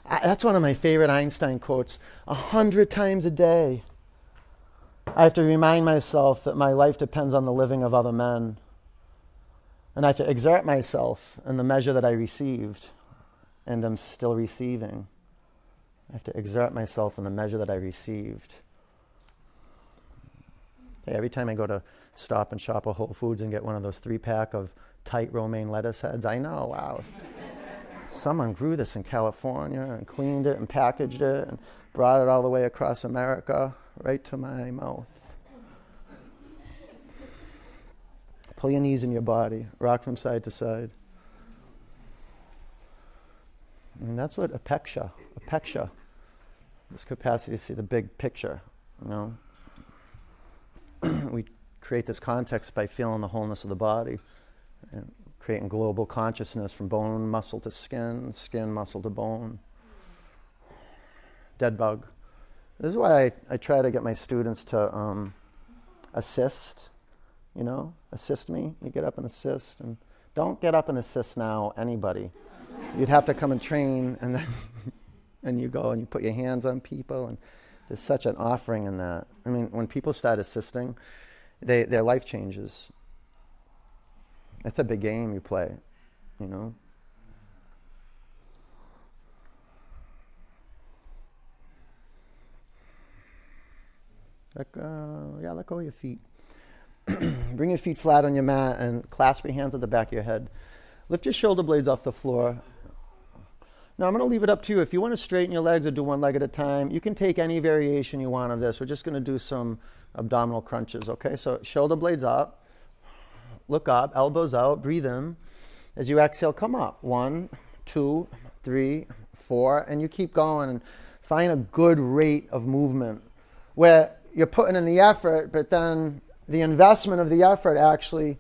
I, that's one of my favorite Einstein quotes. A hundred times a day, I have to remind myself that my life depends on the living of other men. And I have to exert myself in the measure that I received, and I'm still receiving. I have to exert myself in the measure that I received. Okay, every time I go to Stop and Shop at Whole Foods and get one of those three-pack of tight romaine lettuce heads, I know, wow. Someone grew this in California and cleaned it and packaged it and brought it all the way across America, right to my mouth. Pull your knees in your body. Rock from side to side. And that's what apeksha, apeksha, this capacity to see the big picture, you know. We create this context by feeling the wholeness of the body and creating global consciousness from bone, muscle to skin, skin, muscle to bone. Dead bug. This is why I, I try to get my students to um, assist, you know, assist me. You get up and assist. And don't get up and assist now, anybody. You'd have to come and train, and then and you go and you put your hands on people. And there's such an offering in that. I mean, when people start assisting, they, their life changes. That's a big game you play, you know. Let go, yeah, let go of your feet. Bring your feet flat on your mat and clasp your hands at the back of your head. Lift your shoulder blades off the floor Now I'm going to leave it up to you. If you want to straighten your legs or do one leg at a time, you can take any variation you want of this. We're just going to do some abdominal crunches, okay? So shoulder blades up, look up, elbows out, breathe in. As you exhale, come up. One, two, three, four, and you keep going and find a good rate of movement where you're putting in the effort, but then the investment of the effort actually,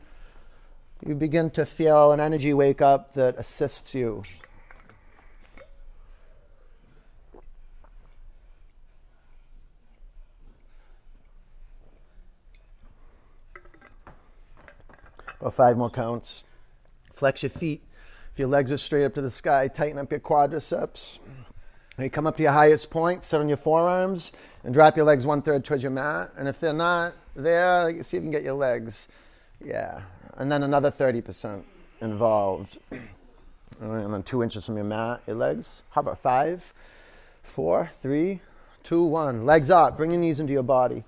you begin to feel an energy wake up that assists you. About five more counts. Flex your feet. If your legs are straight up to the sky, tighten up your quadriceps. You come up to your highest point, sit on your forearms, and drop your legs one-third towards your mat. And if they're not there, see if you can get your legs. Yeah. And then another thirty percent involved. All right, and then two inches from your mat, your legs. Hover. Five, four, three, two, one. Legs up. Bring your knees into your body.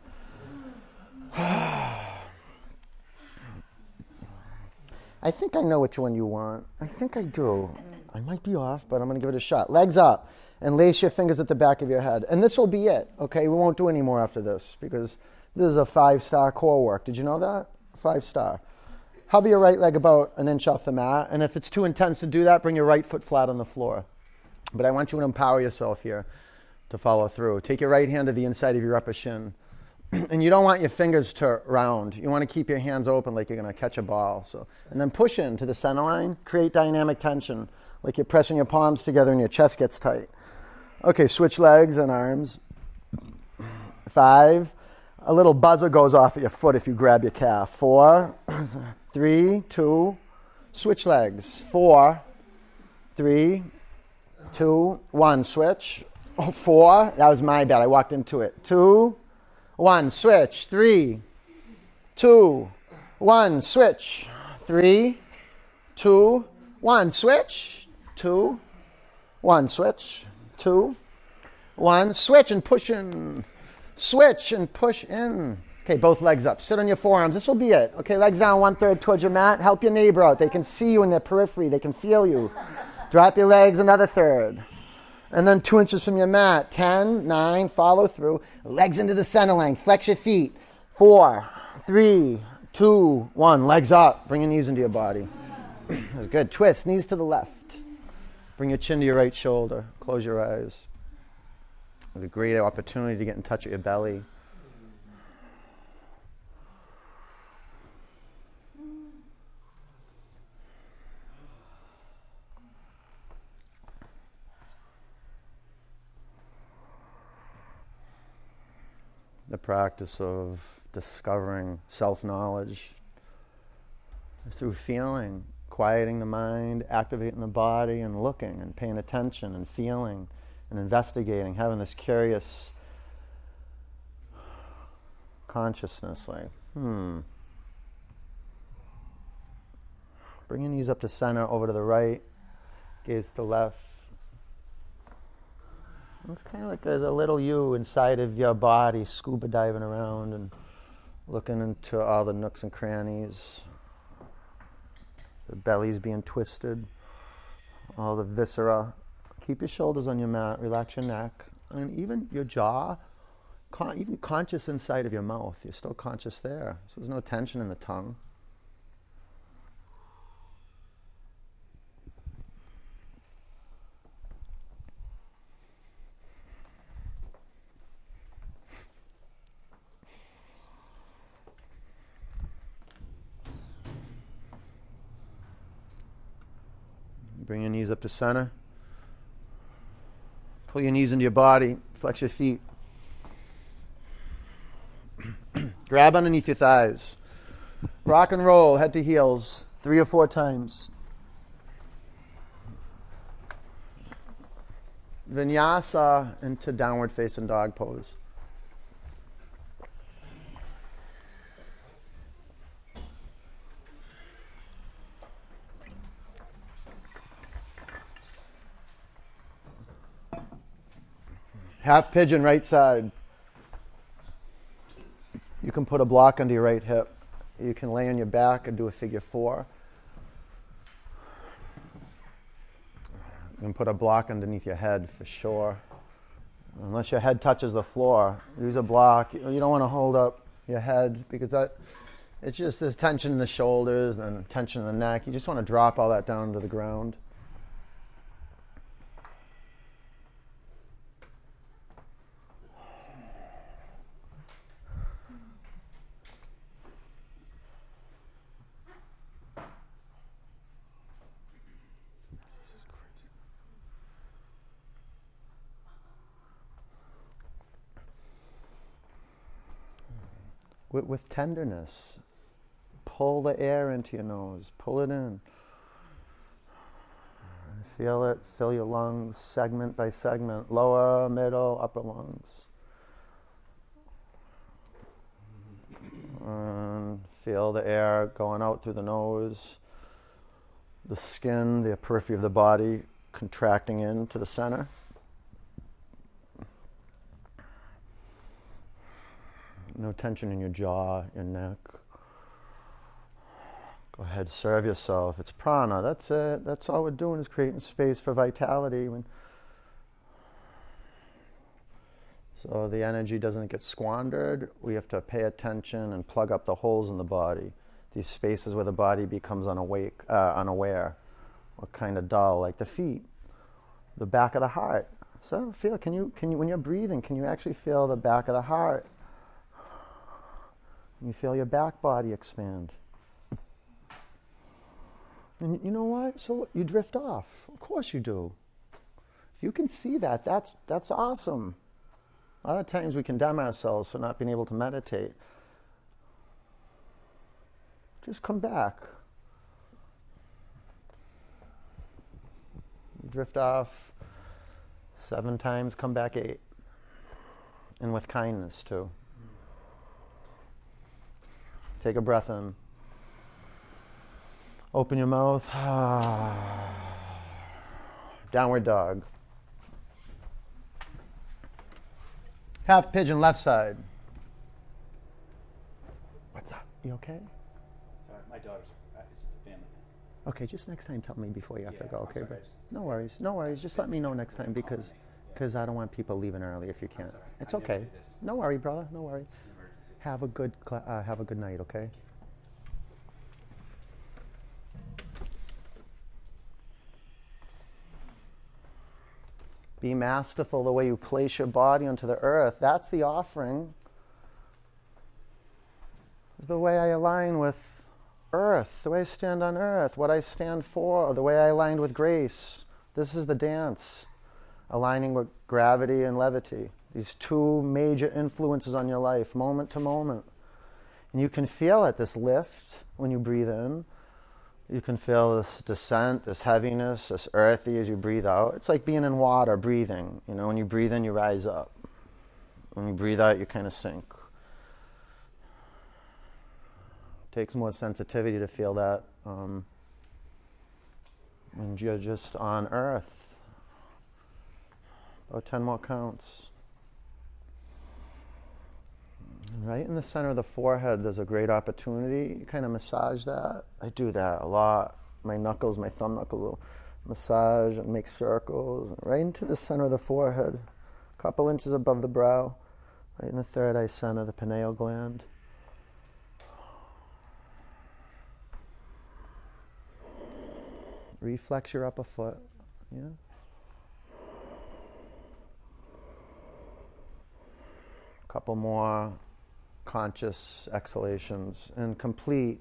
I think I know which one you want. I think I do. I might be off, but I'm going to give it a shot. Legs up and lace your fingers at the back of your head. And this will be it, okay? We won't do any more after this because this is a five-star core work. Did you know that? Five-star. Hover your right leg about an inch off the mat. And if it's too intense to do that, bring your right foot flat on the floor. But I want you to empower yourself here to follow through. Take your right hand to the inside of your upper shin. And you don't want your fingers to round. You want to keep your hands open like you're going to catch a ball. So, and then push in to the center line. Create dynamic tension, like you're pressing your palms together and your chest gets tight. Okay, switch legs and arms. Five. A little buzzer goes off at your foot if you grab your calf. Four, three, two. Switch legs. Four, three, two, one. Switch. Oh, four. That was my bad. I walked into it. Two. One, switch, three, two, one, switch, three, two, one, switch, two, one, switch, two, one, switch, and push in, switch, and push in. Okay, both legs up. Sit on your forearms. This will be it. Okay, legs down, one-third towards your mat. Help your neighbor out. They can see you in their periphery. They can feel you. Drop your legs, another third. And then two inches from your mat. Ten, nine, follow through. Legs into the center line. Flex your feet. Four, three, two, one. Legs up. Bring your knees into your body. That's good. Twist. Knees to the left. Bring your chin to your right shoulder. Close your eyes. It's a great opportunity to get in touch with your belly. The practice of discovering self-knowledge through feeling, quieting the mind, activating the body, and looking and paying attention and feeling and investigating, having this curious consciousness like, hmm. Bring your knees up to center, over to the right, gaze to the left. It's kind of like there's a little you inside of your body, scuba diving around and looking into all the nooks and crannies. The belly's being twisted, all the viscera. Keep your shoulders on your mat, relax your neck, and even your jaw, con- even conscious inside of your mouth. You're still conscious there, so there's no tension in the tongue. Bring your knees up to center. Pull your knees into your body. Flex your feet. Grab underneath your thighs. Rock and roll, head to heels, three or four times. Vinyasa into downward facing dog pose. Half pigeon, right side. You can put a block under your right hip. You can lay on your back and do a figure four. and put a block underneath your head for sure. Unless your head touches the floor, use a block. You don't want to hold up your head because that, it's just this tension in the shoulders and tension in the neck. You just want to drop all that down to the ground. With tenderness, pull the air into your nose, pull it in. Feel it, fill your lungs segment by segment, lower, middle, upper lungs. And feel the air going out through the nose, the skin, the periphery of the body contracting into the center. No tension in your jaw, your neck. Go ahead, serve yourself. It's prana. That's it. That's all we're doing is creating space for vitality. When so the energy doesn't get squandered, we have to pay attention and plug up the holes in the body. These spaces where the body becomes unawake, uh, unaware, or kind of dull, like the feet, the back of the heart. So feel. Can you? Can you? When you're breathing, can you actually feel the back of the heart? You feel your back body expand. And you know what? So you drift off. Of course you do. If you can see that, that's, that's awesome. A lot of times we condemn ourselves for not being able to meditate. Just come back. Drift off seven times, come back eight. And with kindness too. Take a breath in. Open your mouth. Downward dog. Half pigeon, left side. What's up? You okay? Sorry, my daughter's. It's a family thing. Okay, just next time tell me before you have yeah, to go. Okay, sorry, just, no worries. No worries. Just let me know next time because because yeah. I don't want people leaving early if you can't. It's I okay. No worry, brother. No worry. Have a good uh, have a good night, okay? Be masterful the way you place your body onto the earth. That's the offering. The way I align with earth, the way I stand on earth, what I stand for, the way I aligned with grace. This is the dance, aligning with gravity and levity. These two major influences on your life, moment to moment. And you can feel it, this lift when you breathe in. You can feel this descent, this heaviness, this earthy as you breathe out. It's like being in water, breathing. You know, when you breathe in, you rise up. When you breathe out, you kind of sink. It takes more sensitivity to feel that. Um, and you're just on earth. About ten more counts. Right in the center of the forehead, there's a great opportunity. You kind of massage that. I do that a lot. My knuckles, my thumb knuckles will massage and make circles. Right into the center of the forehead, a couple inches above the brow, right in the third eye center, the pineal gland. Reflex your upper foot. Yeah. A couple more conscious exhalations and complete.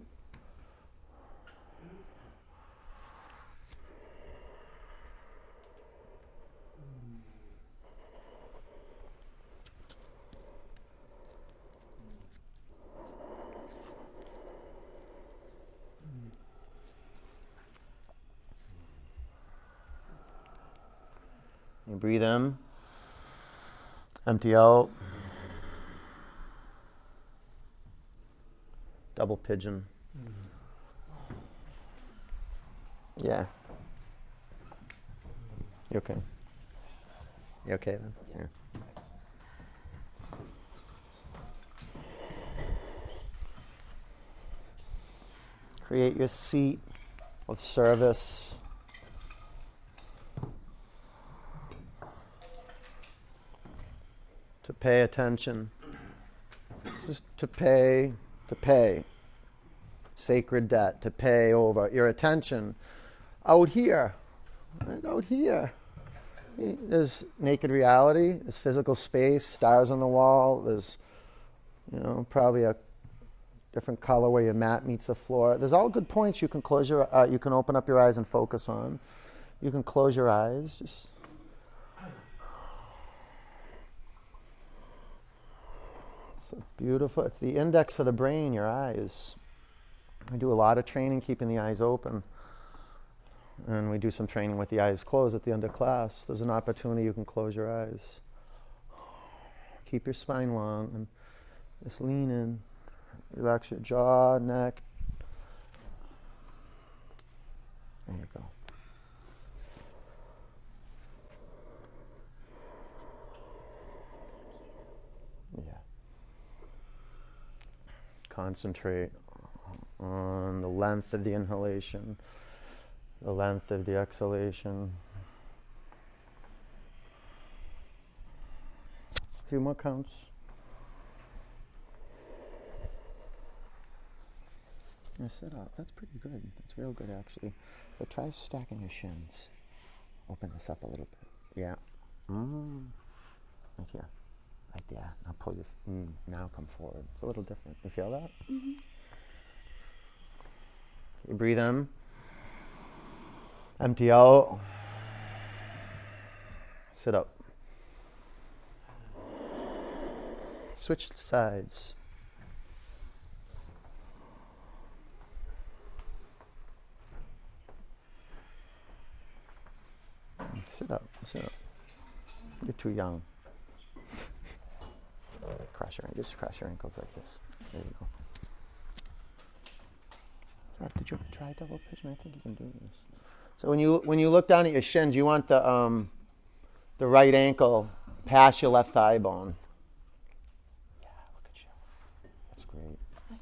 You breathe in, empty out. Double pigeon. Mm-hmm. Yeah. You okay? You okay then? Yeah. Yeah. Create your seat of service. to pay attention, just to pay, to pay, sacred debt, to pay over your attention. Out here, right out here, there's naked reality, there's physical space, stars on the wall, there's, you know, probably a different color where your mat meets the floor. There's all good points you can close your, uh, you can open up your eyes and focus on. You can close your eyes, just it's beautiful. It's the index for the brain, your eyes. I do a lot of training keeping the eyes open, and we do some training with the eyes closed at the end of class. There's an opportunity you can close your eyes. Keep your spine long and just lean in. Relax your jaw, neck. There you go. Concentrate on the length of the inhalation, the length of the exhalation. A few more counts. I sit up. That's pretty good. That's real good, actually. But try stacking your shins. Open this up a little bit. Yeah. Mm. Right here. Right there. Now pull your, mm, now come forward. It's a little different. You feel that? Mm-hmm. You breathe in. Empty out. Sit up. Switch sides. Sit up. Sit up. You're too young. Cross your, just cross your ankles like this. There you go. Rob, did you try double pigeon? I think you can do this. So when you when you look down at your shins, you want the um, the right ankle past your left thigh bone. Yeah, look at you. That's great.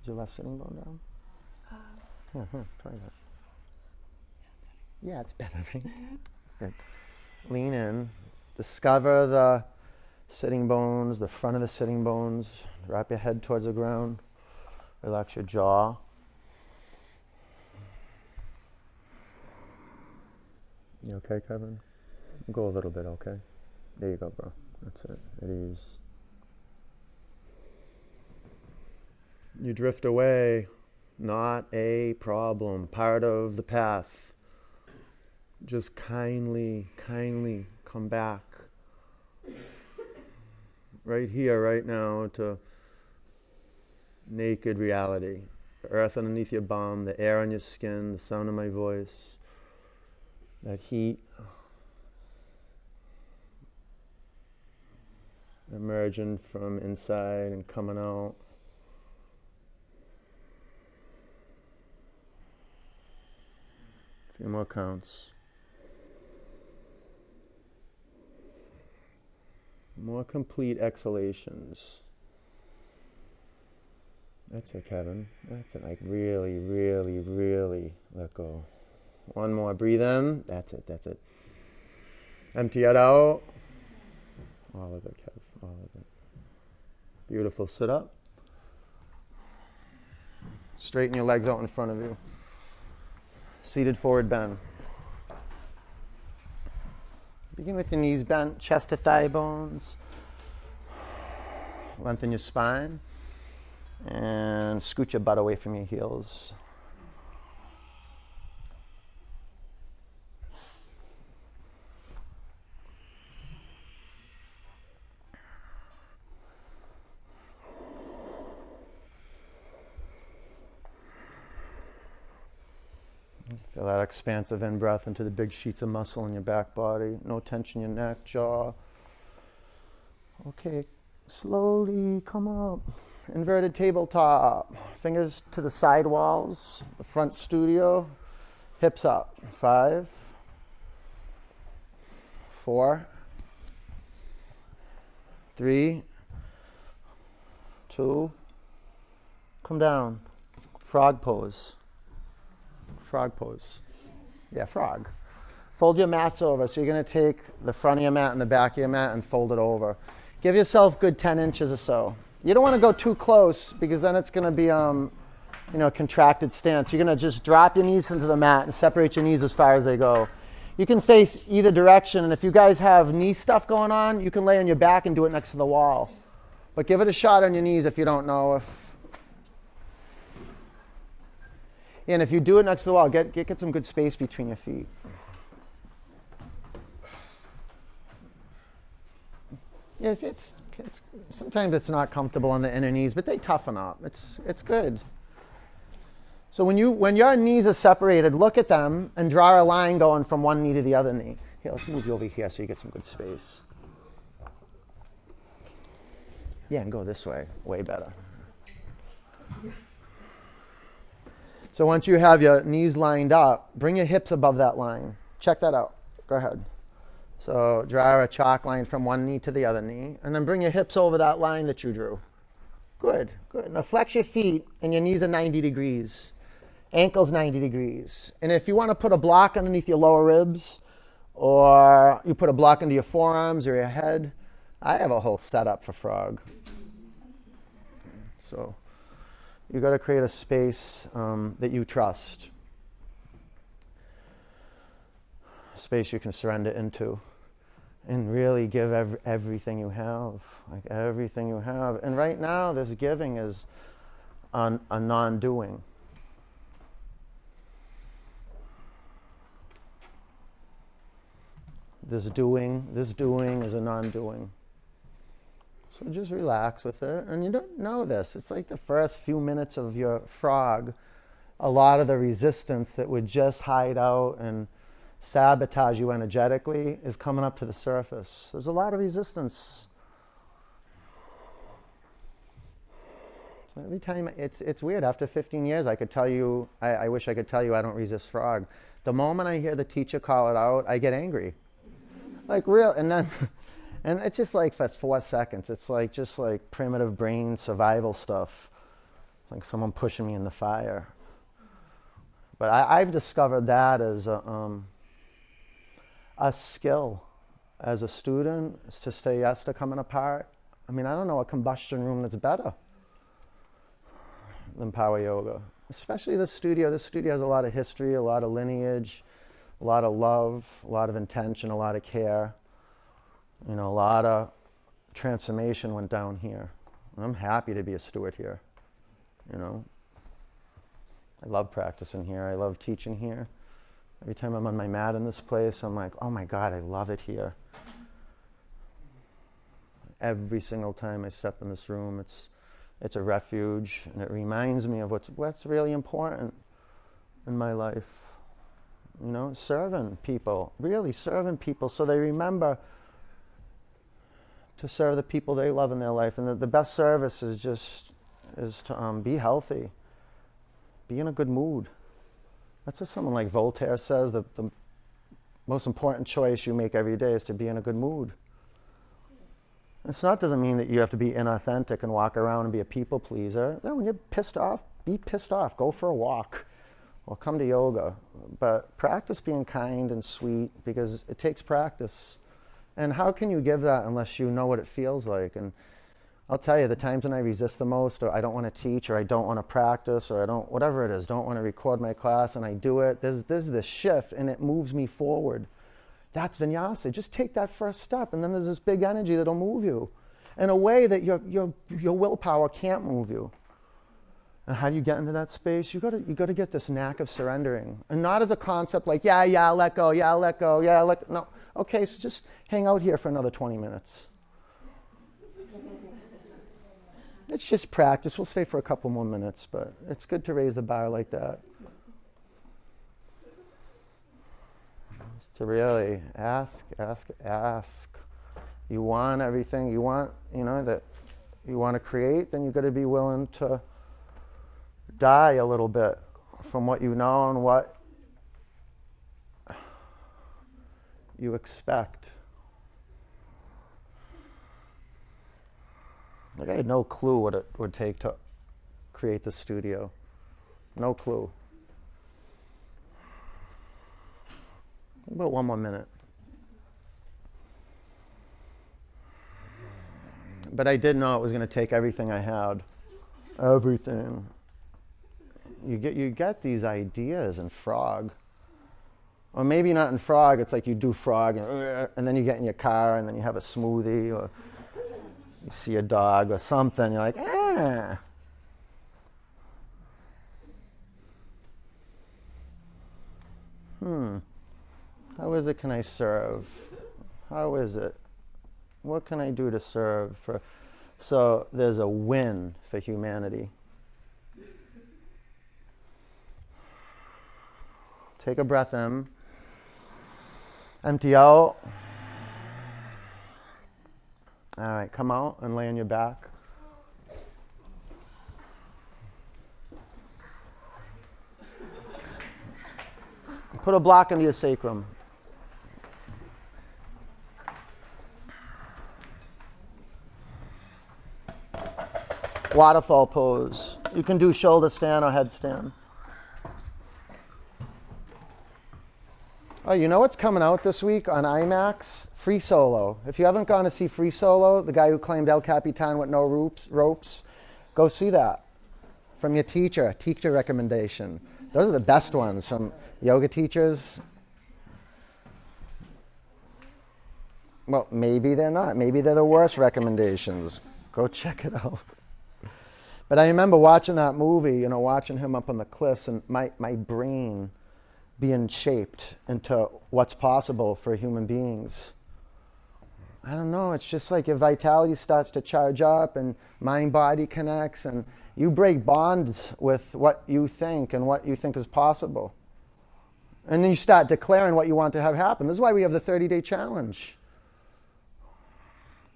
Is your left sitting bone down? Um, yeah, huh, try that. Yeah, it's better, right? Good. Lean in. Discover the sitting bones, the front of the sitting bones. Wrap your head towards the ground. Relax your jaw. You okay, Kevin? Go a little bit, okay? There you go, bro. That's it. It is. You drift away. Not a problem. Part of the path. Just kindly, kindly come back. Right here, right now, to naked reality. The earth underneath your bum, the air on your skin, the sound of my voice, that heat. Emerging from inside and coming out. A few more counts. More complete exhalations. That's it, Kevin. That's it. Like really, really, really let go. One more. Breathe in. That's it. That's it. Empty it out. All of it, Kev. All of it. Beautiful. Sit up. Straighten your legs out in front of you. Seated forward bend. Begin with your knees bent, chest to thigh bones. Lengthen your spine. And scoot your butt away from your heels. Feel that expansive in-breath into the big sheets of muscle in your back body. No tension in your neck, jaw. Okay, slowly come up. Inverted tabletop. Fingers to the side walls, the front studio. Hips up. Five. Four. Three. Two. Come down. Frog pose. Frog pose. Yeah, frog. Fold your mats over. So you're going to take the front of your mat and the back of your mat and fold it over. Give yourself good ten inches or so. You don't want to go too close because then it's going to be um, you know, a contracted stance. You're going to just drop your knees into the mat and separate your knees as far as they go. You can face either direction, and if you guys have knee stuff going on, you can lay on your back and do it next to the wall. But give it a shot on your knees if you don't know. If And if you do it next to the wall, get, get, get some good space between your feet. Yes, it's, it's, sometimes it's not comfortable on the inner knees, but they toughen up. It's, it's good. So when, you, when your knees are separated, look at them and draw a line going from one knee to the other knee. Here, let's move you over here so you get some good space. Yeah, and go this way. Way better. So once you have your knees lined up, bring your hips above that line. Check that out. Go ahead. So draw a chalk line from one knee to the other knee, and then bring your hips over that line that you drew. Good, good. Now flex your feet, and your knees are ninety degrees. Ankles ninety degrees. And if you want to put a block underneath your lower ribs, or you put a block into your forearms or your head, I have a whole setup for frog. So you got to create a space um, that you trust, a space you can surrender into, and really give ev everything you have, like everything you have. And right now, this giving is an, a non-doing. This doing, this doing is a non-doing. So just relax with it. And you don't know this. It's like the first few minutes of your frog, a lot of the resistance that would just hide out and sabotage you energetically is coming up to the surface. There's a lot of resistance. So every time, it's, it's weird. After fifteen years, I could tell you, I, I wish I could tell you I don't resist frog. The moment I hear the teacher call it out, I get angry. Like real, and then... And it's just like for four seconds. It's like just like primitive brain survival stuff. It's like someone pushing me in the fire. But I, I've discovered that as a, um, a skill as a student, is to say yes to coming apart. I mean, I don't know a combustion room that's better than power yoga, especially the studio. This studio has a lot of history, a lot of lineage, a lot of love, a lot of intention, a lot of care. You know, a lot of transformation went down here. And I'm happy to be a steward here, you know. I love practicing here. I love teaching here. Every time I'm on my mat in this place, I'm like, oh my God, I love it here. Every single time I step in this room, it's, it's a refuge, and it reminds me of what's, what's really important in my life. You know, serving people, really serving people so they remember to serve the people they love in their life. And the, the best service is just is to um, be healthy, be in a good mood. That's what someone like Voltaire says, that the most important choice you make every day is to be in a good mood. It's not, doesn't mean that you have to be inauthentic and walk around and be a people pleaser. No, when you're pissed off, be pissed off. Go for a walk or come to yoga. But practice being kind and sweet, because it takes practice. And how can you give that unless you know what it feels like? And I'll tell you, the times when I resist the most, or I don't want to teach, or I don't want to practice, or I don't, whatever it is, don't want to record my class, and I do it, there's, there's this shift, and it moves me forward. That's vinyasa. Just take that first step, and then there's this big energy that'll move you in a way that your, your, your willpower can't move you. And how do you get into that space? You've got to, you've got to get this knack of surrendering. And not as a concept like, yeah, yeah, let go, yeah, let go, yeah, let go. No. Okay, so just hang out here for another twenty minutes. It's just practice. We'll stay for a couple more minutes, but it's good to raise the bar like that. Just to really ask, ask, ask. You want everything you want, you know, that you want to create, then you've got to be willing to die a little bit from what you know and what you expect. Like, I had no clue what it would take to create the studio. No clue. About one more minute. But I did know it was going to take everything I had. Everything. You get, you get these ideas in frog. Or maybe not in frog, it's like you do frog, and, and then you get in your car, and then you have a smoothie, or you see a dog or something, you're like, ah. Hmm. How is it can I serve? How is it? What can I do to serve? For? So there's a win for humanity. Take a breath in. Empty out. All right, come out and lay on your back. Put a block into your sacrum. Waterfall pose. You can do shoulder stand or headstand. Oh, you know what's coming out this week on IMAX? Free Solo. If you haven't gone to see Free Solo, the guy who claimed El Capitan with no ropes, ropes, go see that. From your teacher, teacher recommendation. Those are the best ones from yoga teachers. Well, maybe they're not. Maybe they're the worst recommendations. Go check it out. But I remember watching that movie, you know, watching him up on the cliffs, and my, my brain being shaped into what's possible for human beings. I don't know, it's just like your vitality starts to charge up and mind-body connects and you break bonds with what you think and what you think is possible. And then you start declaring what you want to have happen. This is why we have the thirty-day challenge.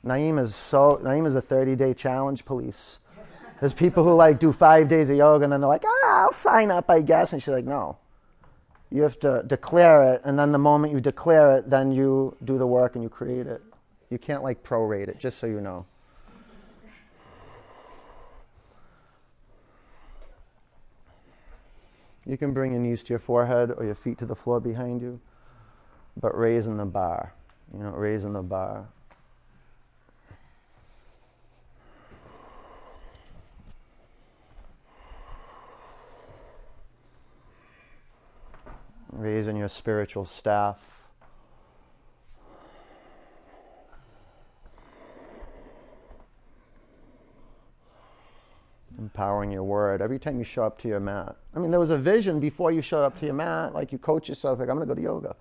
Naeem is so, Naeem is a thirty-day challenge police. There's people who like do five days of yoga and then they're like, ah, I'll sign up, I guess. And she's like, no. You have to declare it, and then the moment you declare it, then you do the work and you create it. You can't like prorate it, just so you know. You can bring your knees to your forehead or your feet to the floor behind you, but raising the bar, you know, raising the bar. Raising your spiritual staff. Empowering your word. Every time you show up to your mat. I mean, there was a vision before you showed up to your mat, like you coach yourself, like, I'm going to go to yoga.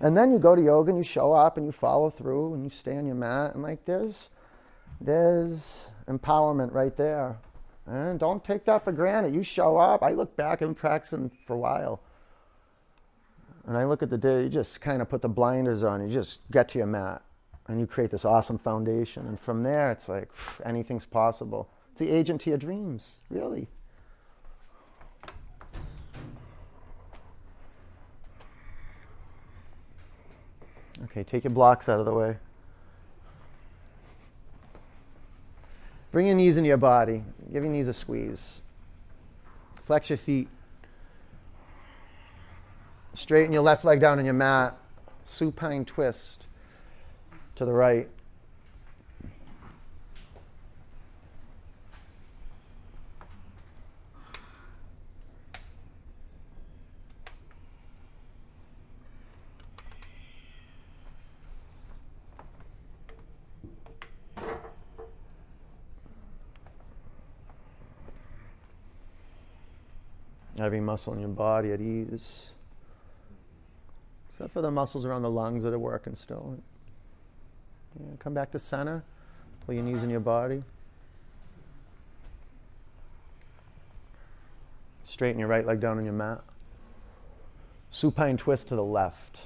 And then you go to yoga and you show up and you follow through and you stay on your mat. And like, there's, there's empowerment right there. And don't take that for granted. You show up. I look back and practicing for a while. And I look at the day, you just kind of put the blinders on, you just get to your mat, and you create this awesome foundation. And from there, it's like, phew, anything's possible. It's the agent to your dreams, really. Okay, take your blocks out of the way. Bring your knees into your body. Give your knees a squeeze. Flex your feet. Straighten your left leg down on your mat. Supine twist to the right. Every muscle in your body at ease. Except for the muscles around the lungs that are working still. Yeah, come back to center. Pull your knees in your body. Straighten your right leg down on your mat. Supine twist to the left.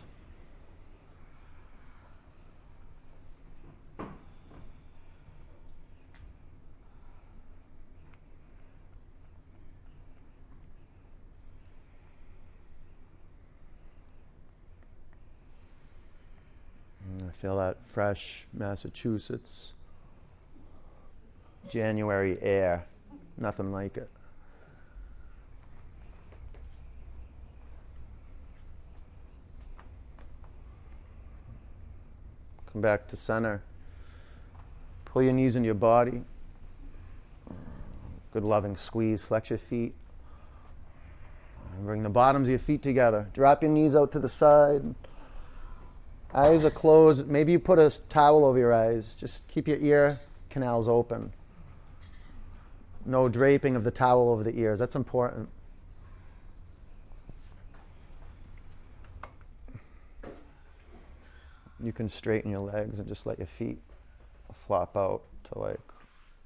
Feel that fresh Massachusetts January air. Nothing like it. Come back to center. Pull your knees into your body. Good loving squeeze. Flex your feet. And bring the bottoms of your feet together. Drop your knees out to the side. Eyes are closed. Maybe you put a towel over your eyes. Just keep your ear canals open. No draping of the towel over the ears. That's important. You can straighten your legs and just let your feet flop out to like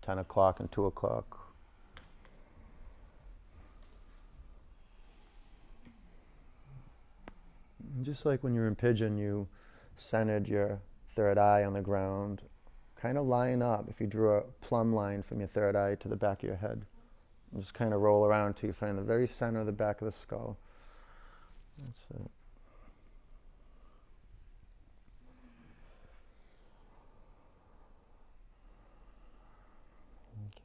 ten o'clock and two o'clock. Just like when you were in Pigeon, you centered your third eye on the ground. Kind of line up if you drew a plumb line from your third eye to the back of your head. And just kind of roll around until you find the very center of the back of the skull. That's it.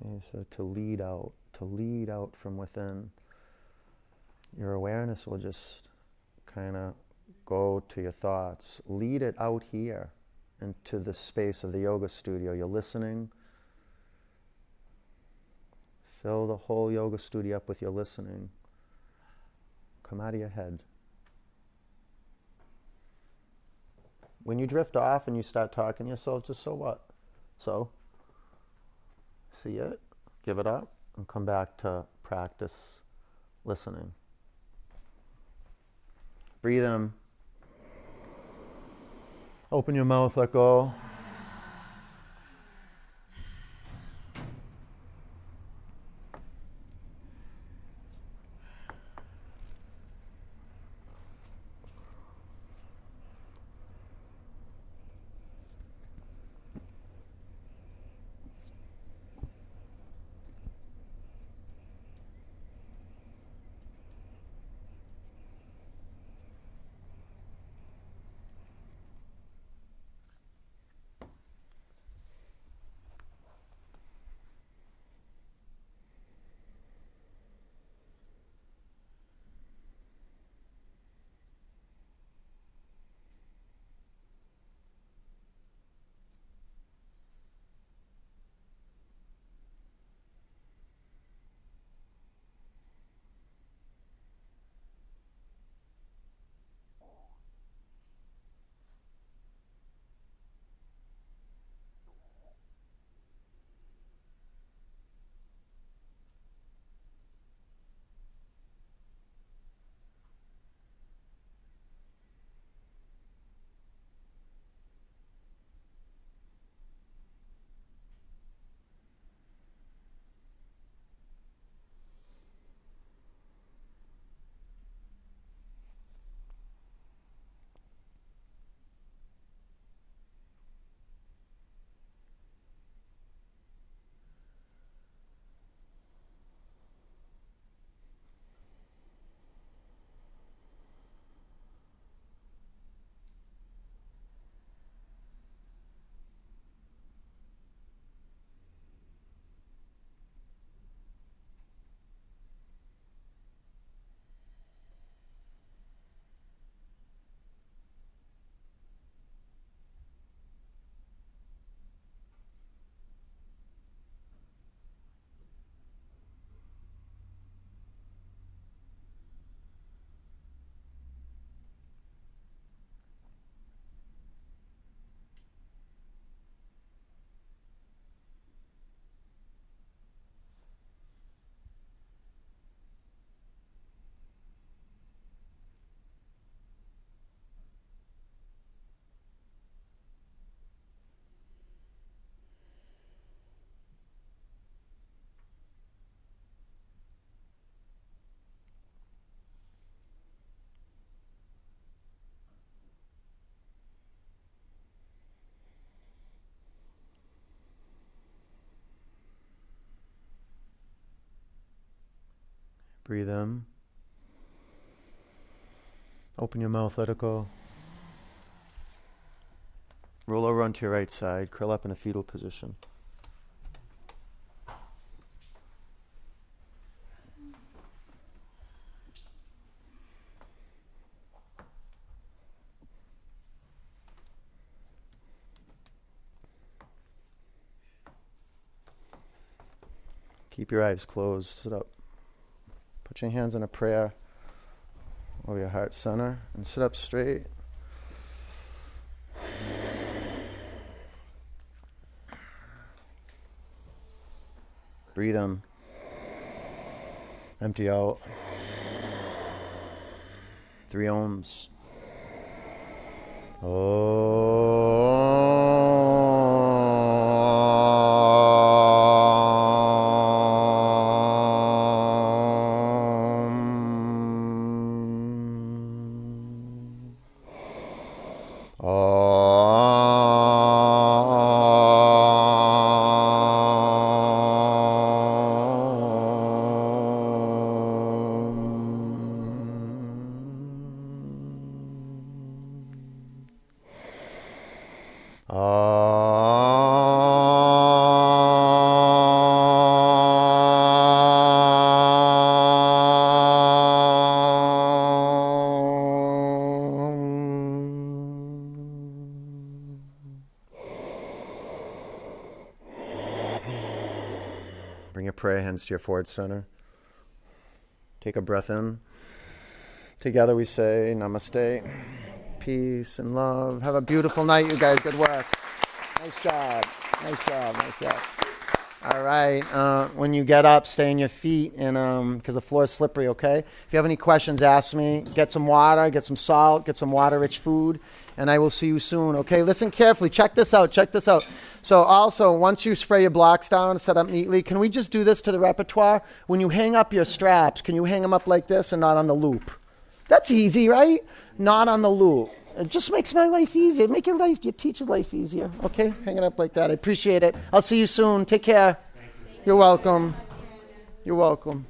Okay, so to lead out, to lead out from within, your awareness will just kind of go to your thoughts. Lead it out here into the space of the yoga studio. You're listening. Fill the whole yoga studio up with your listening. Come out of your head. When you drift off and you start talking to yourself, just so what? So? See it, give it up, and come back to practice listening. Breathe in. Open your mouth, let go. Breathe in. Open your mouth, let it go. Roll over onto your right side, curl up in a fetal position. Keep your eyes closed. Sit up. Put your hands in a prayer over your heart center and sit up straight. Breathe in. Empty out. Three ohms. Oh. To your forward center. Take a breath in. Together we say namaste, peace and love. Have a beautiful night, you guys. Good work. Nice job. Nice job. Nice job. All right. Uh, when you get up, stay on your feet, and um, because the floor is slippery. Okay. If you have any questions, ask me. Get some water. Get some salt. Get some water-rich food. And I will see you soon. Okay, listen carefully. Check this out. Check this out. So also, once you spray your blocks down, set up neatly, can we just do this to the repertoire? When you hang up your straps, can you hang them up like this and not on the loop? That's easy, right? Not on the loop. It just makes my life easier. Make your life, your teacher's life easier. Okay, hang it up like that. I appreciate it. I'll see you soon. Take care. You're welcome. You're welcome.